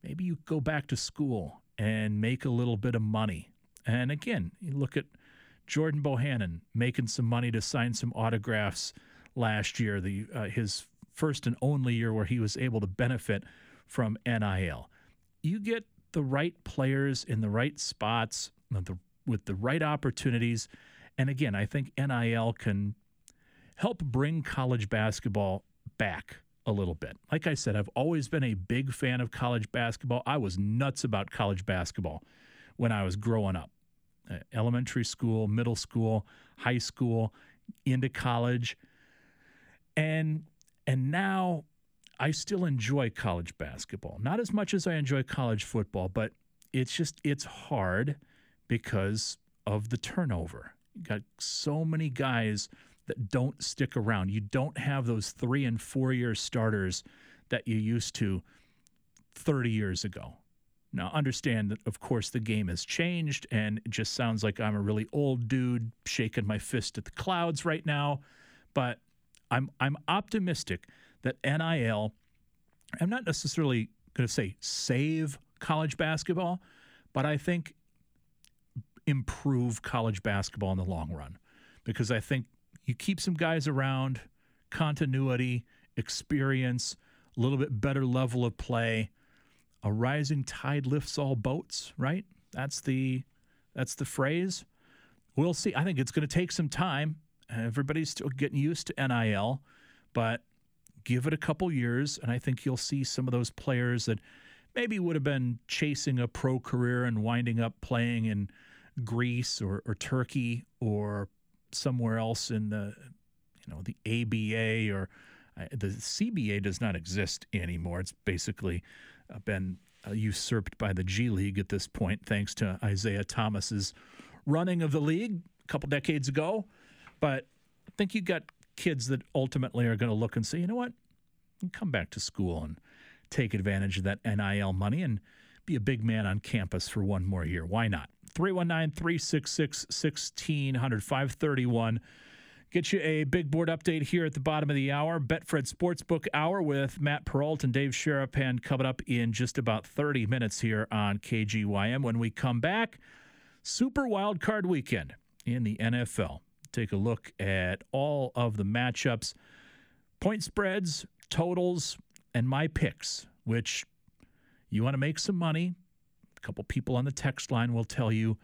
you go back to school and make a little bit of money. And again, you look at Jordan Bohannon making some money to sign some autographs last year, his first and only year where he was able to benefit from NIL. You get the right players in the right spots with the right opportunities. And again, I think NIL can help bring college basketball back a little bit. Like I said, I've always been a big fan of college basketball. I was nuts about college basketball when I was growing up. Elementary school, middle school, high school, into college. And now I still enjoy college basketball. Not as much as I enjoy college football, but it's hard because of the turnover. You got so many guys that don't stick around. You don't have those 3 and 4 year starters that you used to 30 years ago. Now, understand that, of course, the game has changed, and it just sounds like I'm a really old dude shaking my fist at the clouds right now, but I'm optimistic that NIL, I'm not necessarily going to say save college basketball, but I think improve college basketball in the long run, because I think you keep some guys around, continuity, experience, a little bit better level of play. A rising tide lifts all boats, right? That's the phrase. We'll see. I think it's going to take some time. Everybody's still getting used to NIL, but give it a couple years, and I think you'll see some of those players that maybe would have been chasing a pro career and winding up playing in Greece or Turkey or somewhere else in the ABA, or the CBA does not exist anymore. It's basically been usurped by the G League at this point, thanks to Isaiah Thomas's running of the league a couple decades ago. But I think you got kids that ultimately are going to look and say, you know what, come back to school and take advantage of that NIL money and be a big man on campus for one more year. Why not? 319-366-1600, 531. Get you a big board update here at the bottom of the hour. Betfred Sportsbook Hour with Matt Perrault and Dave Sharapan coming up in just about 30 minutes here on KGYM. When we come back, Super Wild Card Weekend in the NFL. Take a look at all of the matchups, point spreads, totals, and my picks, which you want to make some money. A couple people on the text line will tell you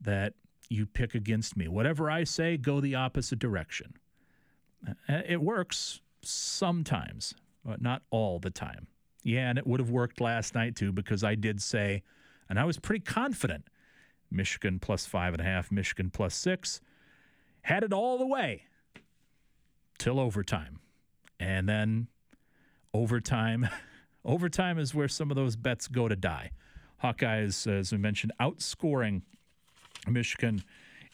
that you pick against me. Whatever I say, go the opposite direction. It works sometimes, but not all the time. Yeah, and it would have worked last night too, because I did say, and I was pretty confident, Michigan +5.5, Michigan +6. Had it all the way till overtime. And then overtime is where some of those bets go to die. Hawkeyes, as we mentioned, outscoring Michigan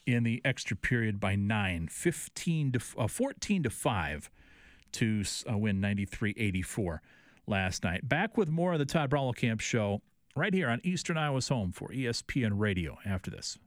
in the extra period by 9, 14-5 to win 93-84 last night. Back with more of the Todd Brommelkamp Show right here on Eastern Iowa's home for ESPN Radio after this.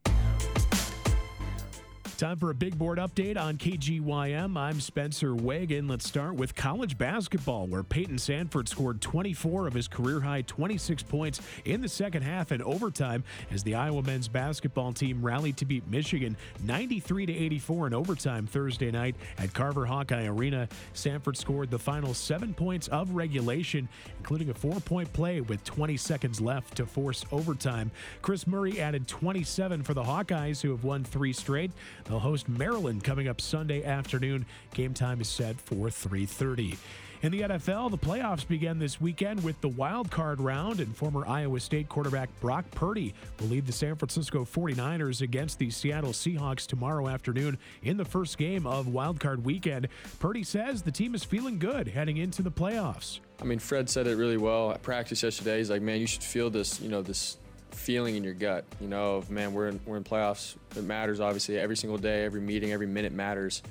Time for a big board update on KGYM. I'm Spencer Wagon. Let's start with college basketball, where Payton Sandfort scored 24 of his career-high 26 points in the second half and overtime as the Iowa men's basketball team rallied to beat Michigan 93-84 in overtime Thursday night at Carver Hawkeye Arena. Sandfort scored the final 7 points of regulation, including a 4-point play with 20 seconds left to force overtime. Kris Murray added 27 for the Hawkeyes, who have won 3 straight. They'll host Maryland coming up Sunday afternoon. Game time is set for 3:30. In the NFL, the playoffs began this weekend with the wild card round, and former Iowa State quarterback Brock Purdy will lead the San Francisco 49ers against the Seattle Seahawks tomorrow afternoon in the first game of wild card weekend. Purdy says the team is feeling good heading into the playoffs. I mean, Fred said it really well at practice yesterday. He's like, man, you should feel this, this feeling in your gut, of, man, we're in playoffs. It matters, obviously. Every single day, every meeting, every minute matters.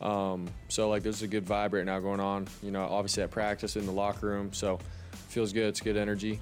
So there's a good vibe right now going on, obviously at practice, in the locker room. So it feels good. It's good energy.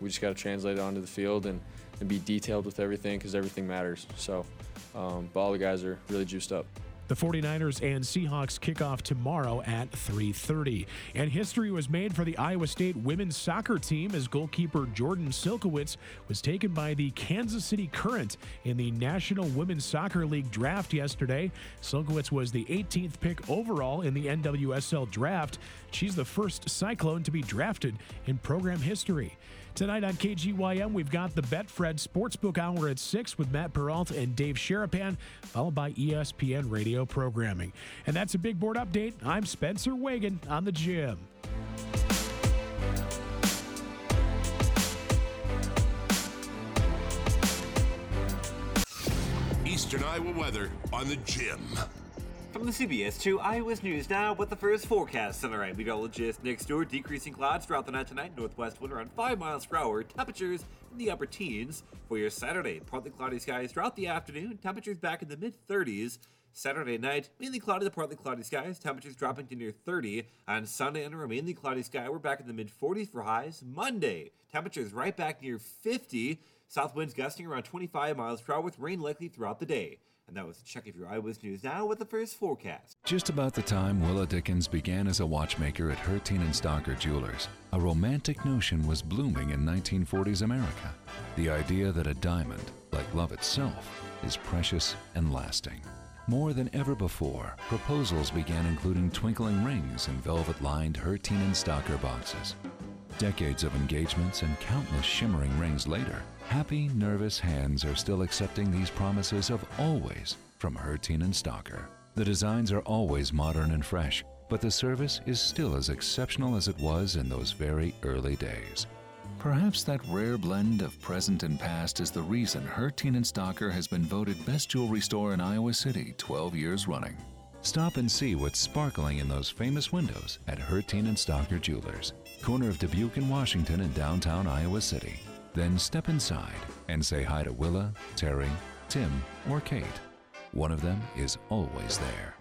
We just got to translate it onto the field and be detailed with everything, because everything matters. So but all the guys are really juiced up. The 49ers and Seahawks kick off tomorrow at 3:30. And history was made for the Iowa State women's soccer team as goalkeeper Jordan Silkowitz was taken by the Kansas City Current in the National Women's Soccer League draft yesterday. Silkowitz was the 18th pick overall in the NWSL draft. She's the first Cyclone to be drafted in program history. Tonight on KGYM, we've got the Betfred Sportsbook Hour at 6 with Matt Peralta and Dave Sharapan, followed by ESPN radio programming. And that's a big board update. I'm Spencer Wagon on the gym. Eastern Iowa weather on the gym. From the CBS 2 Iowa's News Now with the first forecast. Sunrise meteorologist next door, decreasing clouds throughout the night tonight. Northwest wind around 5 miles per hour. Temperatures in the upper teens. For your Saturday, partly cloudy skies throughout the afternoon. Temperatures back in the mid-30s. Saturday night, mainly cloudy to partly cloudy skies. Temperatures dropping to near 30. On Sunday, under a mainly cloudy sky, we're back in the mid-40s for highs. Monday, temperatures right back near 50. South winds gusting around 25 miles per hour with rain likely throughout the day. And that was a check of your Iowa's News Now with the first forecast. Just about the time Willa Dickens began as a watchmaker at Hertin and Stocker Jewelers, a romantic notion was blooming in 1940s America. The idea that a diamond, like love itself, is precious and lasting. More than ever before, proposals began including twinkling rings in velvet-lined Hertin and Stocker boxes. Decades of engagements and countless shimmering rings later, happy, nervous hands are still accepting these promises of always from Hertin and Stocker. The designs are always modern and fresh, but the service is still as exceptional as it was in those very early days. Perhaps that rare blend of present and past is the reason Hertin and Stocker has been voted best jewelry store in Iowa City 12 years running. Stop and see what's sparkling in those famous windows at Hertin and Stocker Jewelers, corner of Dubuque and Washington in downtown Iowa City. Then step inside and say hi to Willa, Terry, Tim, or Kate. One of them is always there.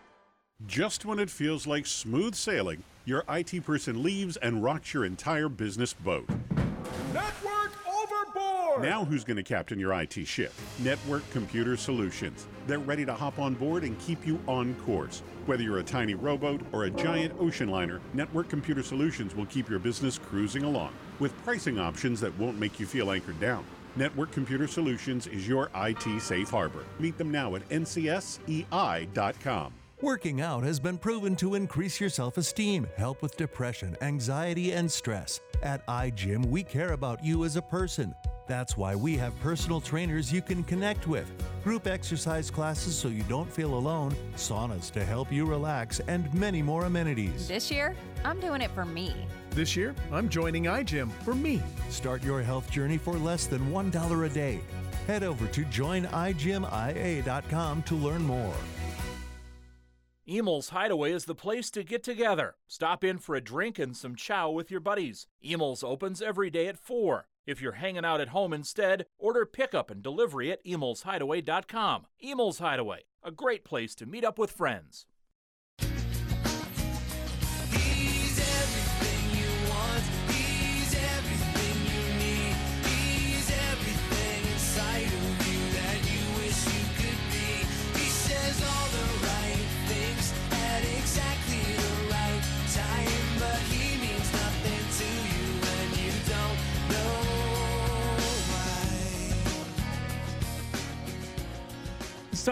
Just when it feels like smooth sailing, your IT person leaves and rocks your entire business boat. Network overboard! Now who's going to captain your IT ship? Network Computer Solutions. They're ready to hop on board and keep you on course. Whether you're a tiny rowboat or a giant ocean liner, Network Computer Solutions will keep your business cruising along with pricing options that won't make you feel anchored down. Network Computer Solutions is your IT safe harbor. Meet them now at ncsei.com. Working out has been proven to increase your self-esteem, help with depression, anxiety, and stress. At iGym, we care about you as a person. That's why we have personal trainers you can connect with, group exercise classes so you don't feel alone, saunas to help you relax, and many more amenities. This year, I'm doing it for me. This year, I'm joining iGym for me. Start your health journey for less than $1 a day. Head over to joinigymia.com to learn more. Emil's Hideaway is the place to get together. Stop in for a drink and some chow with your buddies. Emil's opens every day at 4. If you're hanging out at home instead, order pickup and delivery at emilshideaway.com. Emil's Hideaway, a great place to meet up with friends.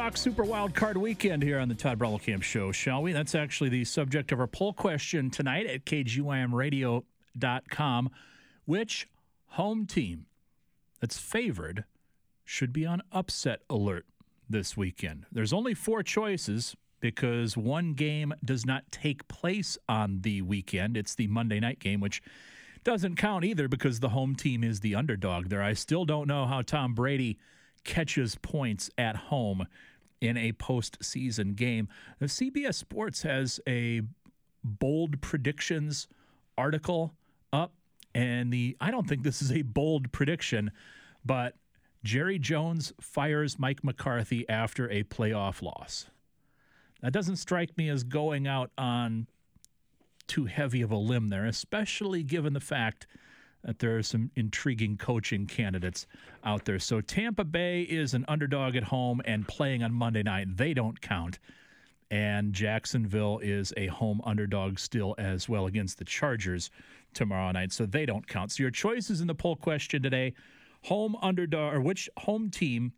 talk Super Wild Card Weekend here on the Todd Brommelkamp Show, shall we? That's actually the subject of our poll question tonight at KGYMradio.com. Which home team that's favored should be on upset alert this weekend? There's only four choices because one game does not take place on the weekend. It's the Monday night game, which doesn't count either because the home team is the underdog there. I still don't know how Tom Brady catches points at home in a postseason game. Now, CBS Sports has a bold predictions article up, and I don't think this is a bold prediction, but Jerry Jones fires Mike McCarthy after a playoff loss. That doesn't strike me as going out on too heavy of a limb there, especially given the fact that there are some intriguing coaching candidates out there. So Tampa Bay is an underdog at home and playing on Monday night. They don't count. And Jacksonville is a home underdog still as well against the Chargers tomorrow night. So they don't count. So your choices in the poll question today, home underdog, or which home team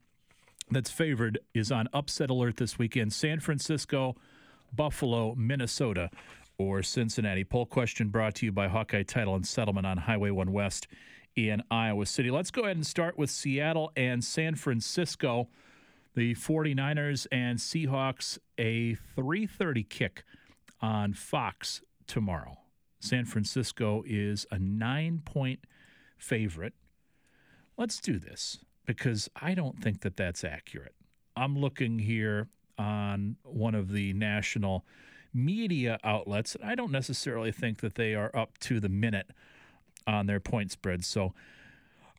that's favored is on upset alert this weekend? San Francisco, Buffalo, Minnesota, or Cincinnati. Poll question brought to you by Hawkeye Title and Settlement on Highway 1 West in Iowa City. Let's go ahead and start with Seattle and San Francisco. The 49ers and Seahawks, a 3:30 kick on Fox tomorrow. San Francisco is a 9-point favorite. Let's do this because I don't think that that's accurate. I'm looking here on one of the national media outlets, and I don't necessarily think that they are up to the minute on their point spread. So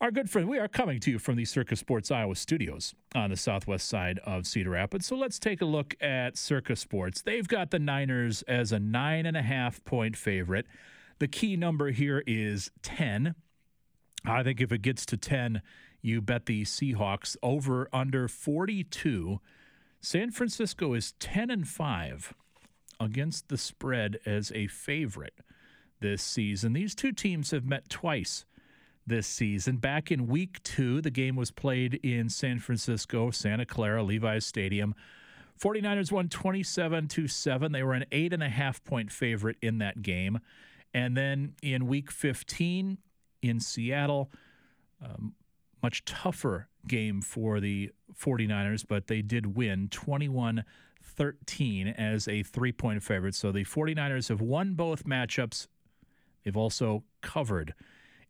our good friend, we are coming to you from the Circa Sports Iowa studios on the southwest side of Cedar Rapids. So let's take a look at Circa Sports. They've got the Niners as a 9.5-point favorite. The key number here is 10. I think if it gets to 10, you bet the Seahawks over under 42. San Francisco is 10-5. Against the spread as a favorite this season. These two teams have met twice this season. Back in week 2, the game was played in San Francisco, Santa Clara, Levi's Stadium. 49ers won 27-7. They were an 8.5-point favorite in that game. And then in week 15 in Seattle, much tougher game for the 49ers, but they did win 21-13 as a 3-point favorite. So the 49ers have won both matchups. They've also covered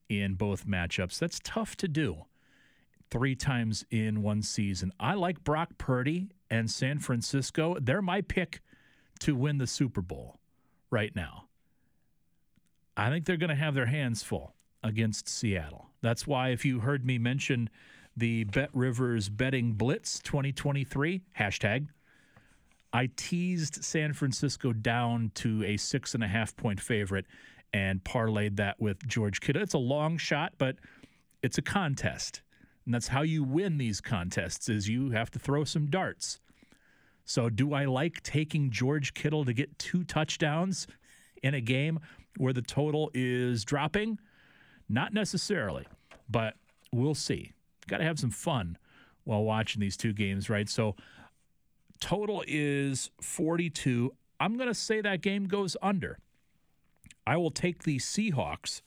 in both matchups. That's tough to do 3 times in one season. I like Brock Purdy and San Francisco. They're my pick to win the Super Bowl right now. I think they're going to have their hands full against Seattle. That's why if you heard me mention the Bet Rivers Betting Blitz 2023 hashtag, I teased San Francisco down to a 6.5-point favorite and parlayed that with George Kittle. It's a long shot, but it's a contest. And that's how you win these contests, is you have to throw some darts. So do I like taking George Kittle to get 2 touchdowns in a game where the total is dropping? Not necessarily, but we'll see. Got to have some fun while watching these two games, right? So total is 42. I'm going to say that game goes under. I will take the Seahawks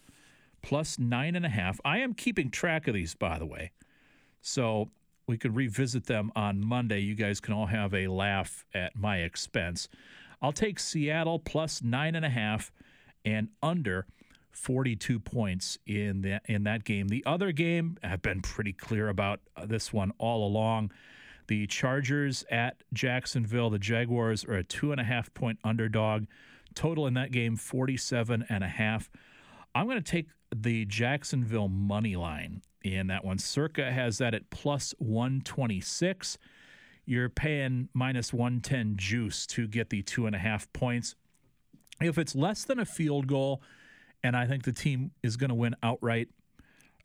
plus 9.5. I am keeping track of these, by the way, so we could revisit them on Monday. You guys can all have a laugh at my expense. I'll take Seattle plus 9.5 and under 42 points in that game. The other game, I've been pretty clear about this one all along. The Chargers at Jacksonville. The Jaguars are a 2.5-point underdog. Total in that game, 47.5. I'm going to take the Jacksonville money line in that one. Circa has that at plus 126. You're paying minus 110 juice to get the 2.5 points. If it's less than a field goal, and I think the team is going to win outright,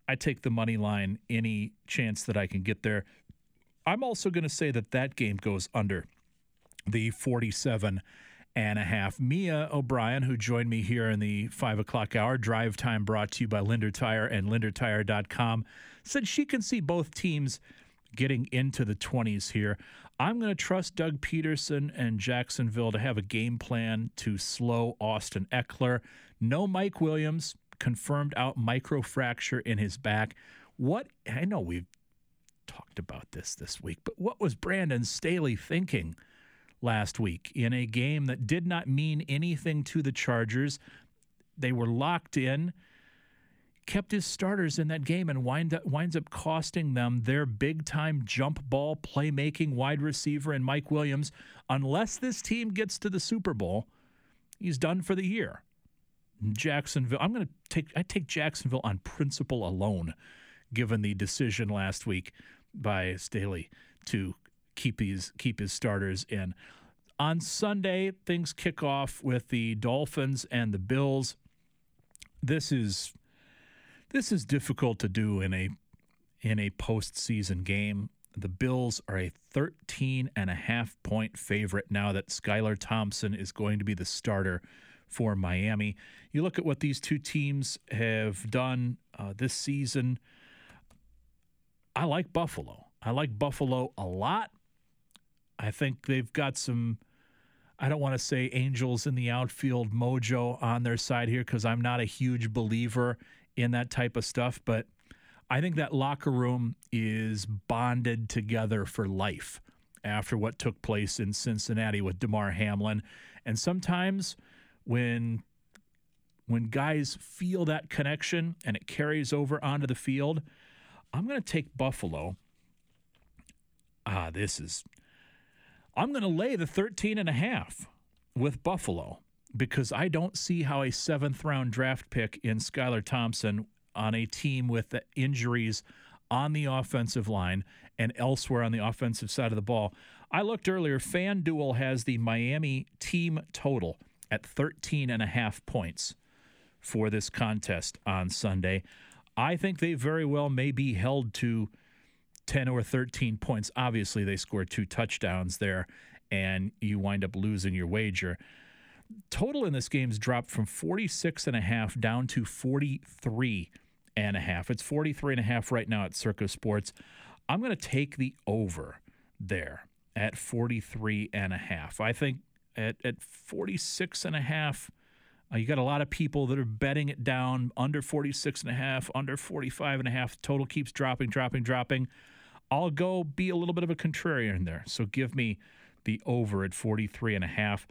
I take the money line any chance that I can get there. I'm also going to say that game goes under the 47.5. Mia O'Brien, who joined me here in the 5 o'clock hour, drive time brought to you by Linder Tire and lindertire.com, said she can see both teams getting into the 20s here. I'm going to trust Doug Peterson and Jacksonville to have a game plan to slow Austin Ekeler. No Mike Williams, confirmed out microfracture in his back. What, I know we've talked about this week, but what was Brandon Staley thinking last week in a game that did not mean anything to the Chargers? They were locked in, kept his starters in that game, and winds up costing them their big-time jump ball playmaking wide receiver in Mike Williams. Unless this team gets to the Super Bowl, he's done for the year. Jacksonville, I take Jacksonville on principle alone, given the decision last week by Staley to keep his starters in. On Sunday, things kick off with the Dolphins and the Bills. This is difficult to do in a postseason game. The Bills are a 13.5-point favorite now that Skylar Thompson is going to be the starter for Miami. You look at what these two teams have done this season. I like Buffalo. I like Buffalo a lot. I think they've got some, I don't want to say angels in the outfield mojo on their side here because I'm not a huge believer in that type of stuff, but I think that locker room is bonded together for life after what took place in Cincinnati with DeMar Hamlin. And sometimes when guys feel that connection and it carries over onto the field, I'm going to take Buffalo. I'm going to lay the 13.5 with Buffalo because I don't see how a 7th-round draft pick in Skylar Thompson on a team with the injuries on the offensive line and elsewhere on the offensive side of the ball. I looked earlier. FanDuel has the Miami team total at 13.5 points for this contest on Sunday. I think they very well may be held to 10 or 13 points. Obviously, they scored 2 touchdowns there, and you wind up losing your wager. Total in this game's dropped from 46.5 down to 43.5. It's 43.5 right now at Circa Sports. I'm going to take the over there at 43.5. I think at 46.5, you got a lot of people that are betting it down under 46.5, under 45.5. Total keeps dropping. I'll go be a little bit of a contrarian there. So give me the over at 43.5.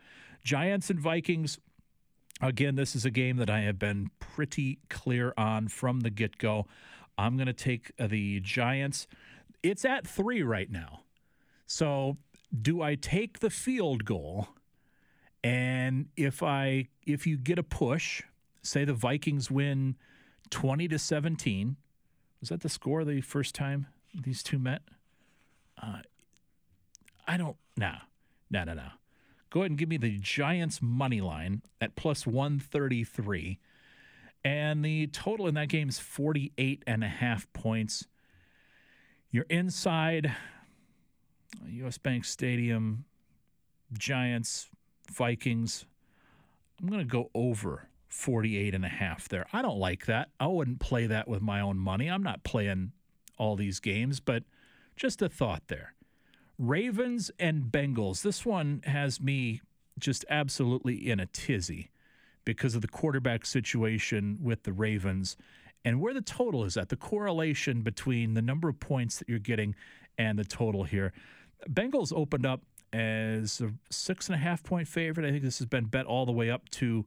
Giants and Vikings. Again, this is a game that I have been pretty clear on from the get-go. I'm going to take the Giants. It's at 3 right now. So do I take the field goal? And if you get a push, say the Vikings win 20-17, was that the score the first time these two met? No. Go ahead and give me the Giants money line at +133, and the total in that game is 48.5 points. You're inside U.S. Bank Stadium, Giants, Vikings. I'm going to go over 48.5 there. I don't like that. I wouldn't play that with my own money. I'm not playing all these games, but just a thought there. Ravens and Bengals. This one has me just absolutely in a tizzy because of the quarterback situation with the Ravens and where the total is at, the correlation between the number of points that you're getting and the total here. Bengals opened up as a 6.5-point favorite. I think this has been bet all the way up to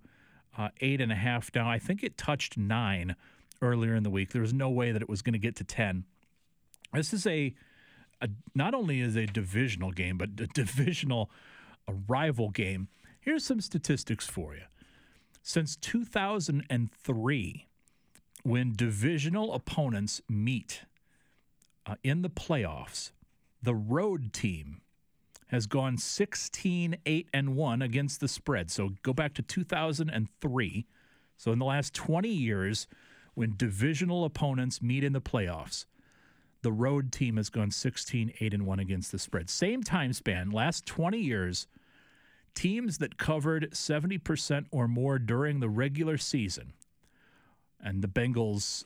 8.5 now. I think it touched 9 earlier in the week. There was no way that it was going to get to 10. This is not only is a divisional game, but a divisional rival game. Here's some statistics for you. Since 2003, when divisional opponents meet in the playoffs, the road team has gone 16-8-1 against the spread. So go back to 2003. So in the last 20 years, when divisional opponents meet in the playoffs, the road team has gone 16-8-1 against the spread. Same time span, last 20 years, teams that covered 70% or more during the regular season, and the Bengals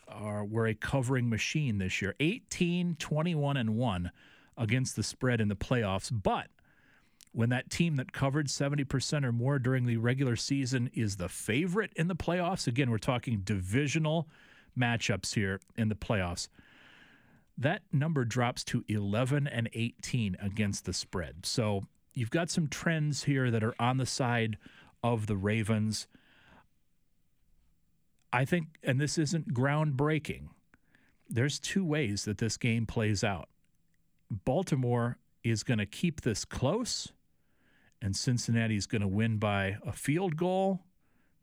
were a covering machine this year, 18-21-1. against the spread in the playoffs. But when that team that covered 70% or more during the regular season is the favorite in the playoffs, again, we're talking divisional matchups here in the playoffs, that number drops to 11 and 18 against the spread. So you've got some trends here that are on the side of the Ravens. I think, and this isn't groundbreaking, there's two ways that this game plays out. Baltimore is going to keep this close, and Cincinnati is going to win by a field goal,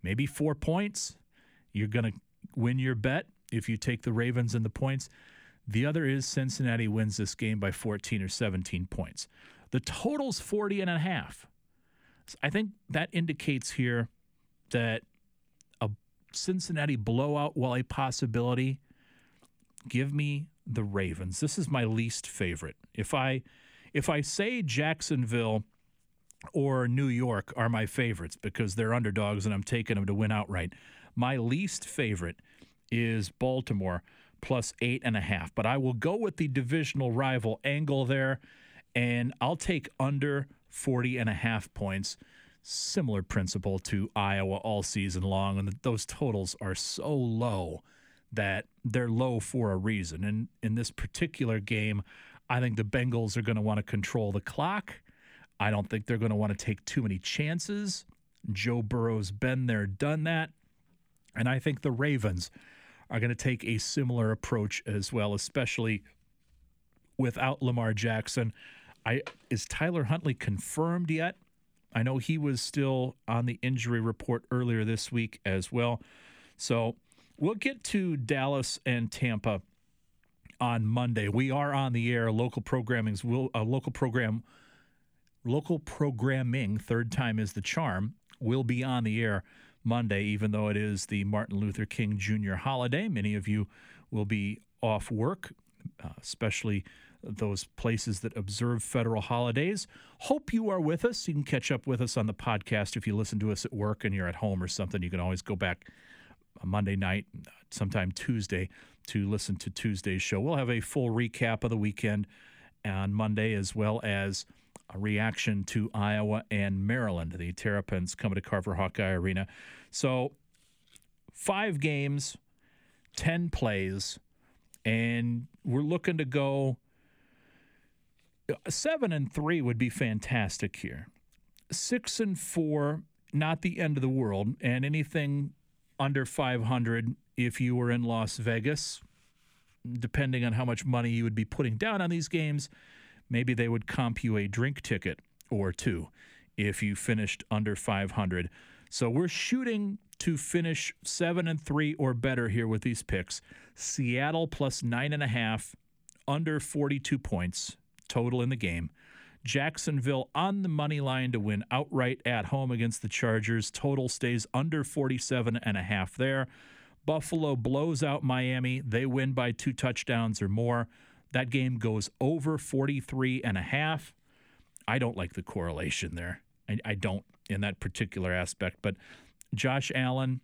maybe 4 points. You're going to win your bet if you take the Ravens and the points. The other is Cincinnati wins this game by 14 or 17 points. The total's 40.5. So I think that indicates here that a Cincinnati blowout, while a possibility, give me the Ravens. This is my least favorite. If I say Jacksonville or New York are my favorites because they're underdogs and I'm taking them to win outright, my least favorite is Baltimore plus 8.5. But I will go with the divisional rival angle there, and I'll take under 40.5 points. Similar principle to Iowa all season long, and those totals are so low that they're low for a reason. And in this particular game, I think the Bengals are going to want to control the clock. I don't think they're going to want to take too many chances. Joe Burrow's been there, done that. And I think the Ravens are going to take a similar approach as well, especially without Lamar Jackson. Is Tyler Huntley confirmed yet? I know he was still on the injury report earlier this week as well. So we'll get to Dallas and Tampa on Monday. We are on the air. Local programming, third time is the charm, will be on the air Monday, even though it is the Martin Luther King Jr. holiday. Many of you will be off work, especially those places that observe federal holidays. Hope you are with us. You can catch up with us on the podcast if you listen to us at work and you're at home or something. You can always go back Monday night, sometime Tuesday, to listen to Tuesday's show. We'll have a full recap of the weekend on Monday, as well as a reaction to Iowa and Maryland, the Terrapins coming to Carver Hawkeye Arena. So 5 games, 10 plays, and we're looking to go 7-3 would be fantastic here. 6-4, not the end of the world, and anything under 500 if you were in Las Vegas, depending on how much money you would be putting down on these games, maybe they would comp you a drink ticket or two if you finished under 500. So we're shooting to finish 7-3 or better here with these picks. Seattle plus 9.5, under 42 points total in the game. Jacksonville on the money line to win outright at home against the Chargers. Total stays under 47.5 there. Buffalo blows out Miami. They win by 2 touchdowns or more. That game goes over 43.5. I don't like the correlation there. I don't in that particular aspect. But Josh Allen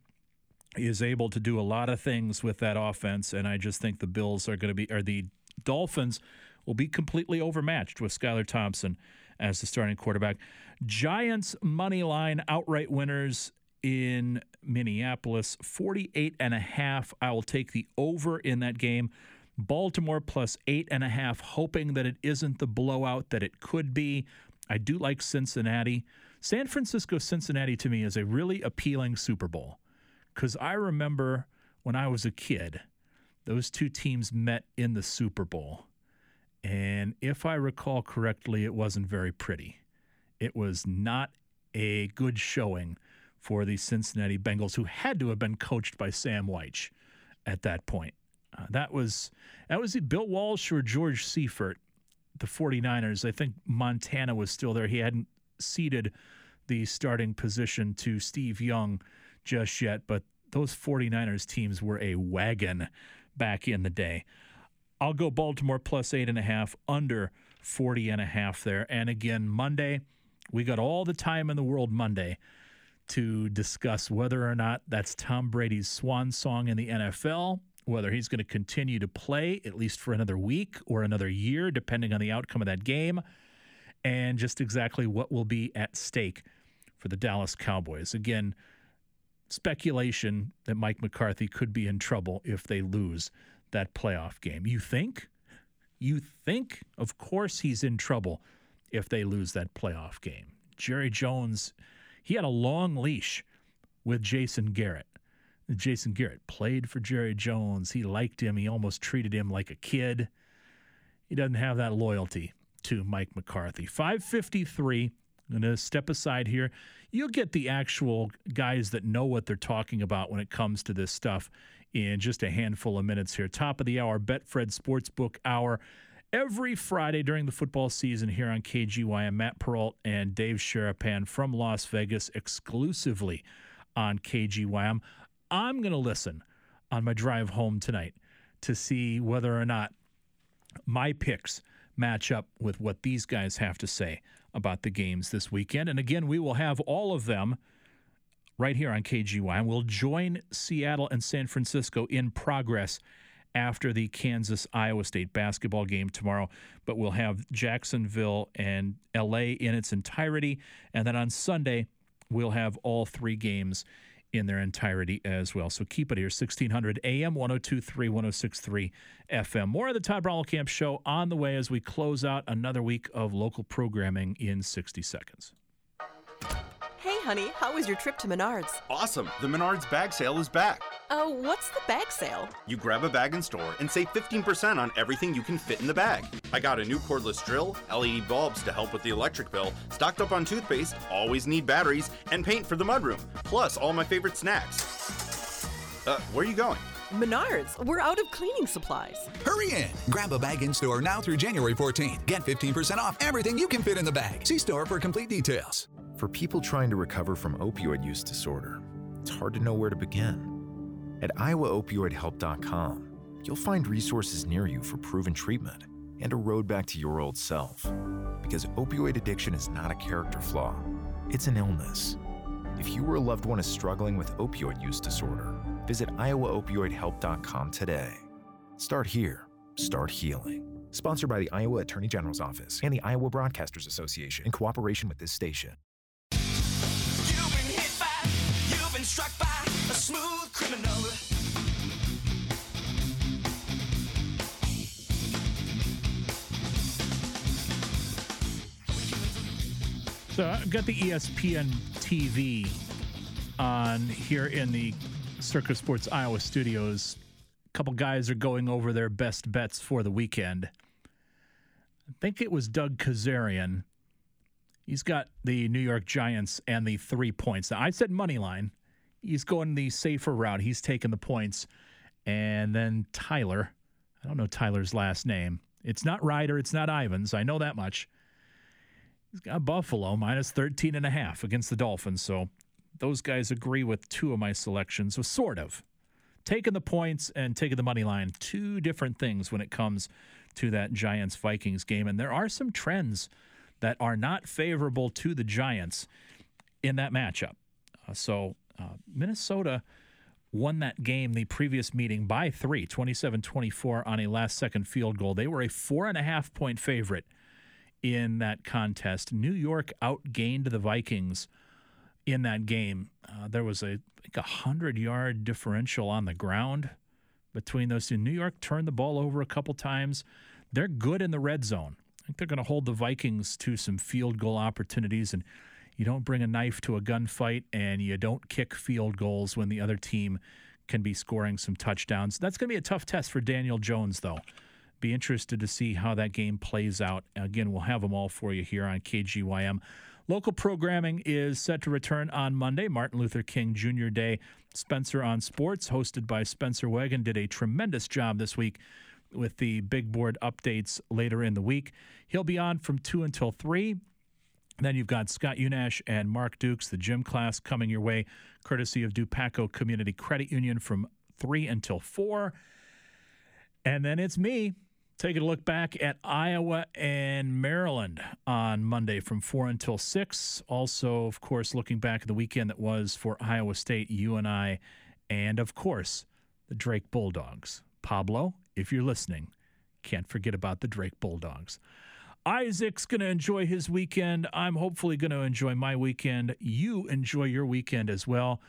is able to do a lot of things with that offense, and I just think the Bills are going to be, or the Dolphins will be completely overmatched with Skylar Thompson as the starting quarterback. Giants money line outright winners in Minneapolis, 48.5. I will take the over in that game. Baltimore plus 8.5, hoping that it isn't the blowout that it could be. I do like Cincinnati. San Francisco-Cincinnati to me is a really appealing Super Bowl, because I remember when I was a kid, those two teams met in the Super Bowl. And if I recall correctly, it wasn't very pretty. It was not a good showing for the Cincinnati Bengals, who had to have been coached by Sam Weich at that point. That was Bill Walsh or George Seifert, the 49ers. I think Montana was still there. He hadn't ceded the starting position to Steve Young just yet, but those 49ers teams were a wagon back in the day. I'll go Baltimore plus 8.5, under 40.5 there. And again, Monday, we got all the time in the world Monday to discuss whether or not that's Tom Brady's swan song in the NFL, whether he's going to continue to play at least for another week or another year, depending on the outcome of that game, and just exactly what will be at stake for the Dallas Cowboys. Again, speculation that Mike McCarthy could be in trouble if they lose that playoff game. You think? You think? Of course he's in trouble if they lose that playoff game. Jerry Jones, he had a long leash with Jason Garrett. Jason Garrett played for Jerry Jones. He liked him. He almost treated him like a kid. He doesn't have that loyalty to Mike McCarthy. 5:53. I'm going to step aside here. You'll get the actual guys that know what they're talking about when it comes to this stuff in just a handful of minutes here. Top of the hour, Betfred Sportsbook Hour. Every Friday during the football season here on KGYM, Matt Perrault and Dave Sharapan from Las Vegas exclusively on KGYM. I'm going to listen on my drive home tonight to see whether or not my picks match up with what these guys have to say about the games this weekend. And again, we will have all of them right here on KGYM. We'll join Seattle and San Francisco in progress after the Kansas-Iowa State basketball game tomorrow, but we'll have Jacksonville and L.A. in its entirety. And then on Sunday, we'll have all three games in their entirety as well. So keep it here, 1600 AM, 1023, 1063 FM. More of the Todd Brommelkamp Show on the way as we close out another week of local programming in 60 seconds. Hey, honey, how was your trip to Menards? Awesome. The Menards bag sale is back. Oh, what's the bag sale? You grab a bag in store and save 15% on everything you can fit in the bag. I got a new cordless drill, LED bulbs to help with the electric bill, stocked up on toothpaste, always need batteries, and paint for the mudroom, plus all my favorite snacks. Where are you going? Menards, we're out of cleaning supplies. Hurry in. Grab a bag in store now through January 14th. Get 15% off everything you can fit in the bag. See store for complete details. For people trying to recover from opioid use disorder, it's hard to know where to begin. At IowaOpioidHelp.com, you'll find resources near you for proven treatment and a road back to your old self. Because opioid addiction is not a character flaw, it's an illness. If you or a loved one is struggling with opioid use disorder, visit IowaOpioidHelp.com today. Start here. Start healing. Sponsored by the Iowa Attorney General's Office and the Iowa Broadcasters Association in cooperation with this station. You've been hit by, you've been struck by a smooth criminal. So I've got the ESPN TV on here in the Circus Sports Iowa studios. A couple guys are going over their best bets for the weekend. I think it was Doug Kazarian. He's got the New York Giants and the 3 points. Now, I said money line. He's going the safer route. He's taking the points. And then Tyler. I don't know Tyler's last name. It's not Ryder. It's not Ivans. I know that much. He's got Buffalo minus 13.5 against the Dolphins, so those guys agree with two of my selections, so sort of. Taking the points and taking the money line, two different things when it comes to that Giants-Vikings game. And there are some trends that are not favorable to the Giants in that matchup. Minnesota won that game the previous meeting by 3, 27-24 on a last-second field goal. They were a 4.5-point favorite in that contest. New York outgained the Vikings in that game. There was a 100-yard differential on the ground between those two. New York turned the ball over a couple times. They're good in the red zone. I think they're going to hold the Vikings to some field goal opportunities, and you don't bring a knife to a gunfight, and you don't kick field goals when the other team can be scoring some touchdowns. That's going to be a tough test for Daniel Jones, though. Be interested to see how that game plays out. Again, we'll have them all for you here on KGYM. Local programming is set to return on Monday, Martin Luther King Jr. Day. Spencer on Sports, hosted by Spencer Wagon, did a tremendous job this week with the big board updates later in the week. He'll be on from 2 until 3. Then you've got Scott Unash and Mark Dukes, the gym class, coming your way, courtesy of DuPaco Community Credit Union from 3 until 4. And then it's me. Taking a look back at Iowa and Maryland on Monday from 4 until 6. Also, of course, looking back at the weekend that was for Iowa State, you and I, and, of course, the Drake Bulldogs. Pablo, if you're listening, can't forget about the Drake Bulldogs. Isaac's going to enjoy his weekend. I'm hopefully going to enjoy my weekend. You enjoy your weekend as well.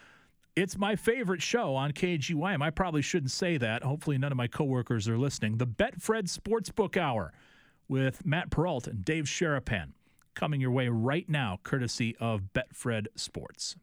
It's my favorite show on KGYM. I probably shouldn't say that. Hopefully none of my coworkers are listening. The Betfred Sportsbook Hour with Matt Peralta and Dave Sharapan coming your way right now, courtesy of Betfred Sports.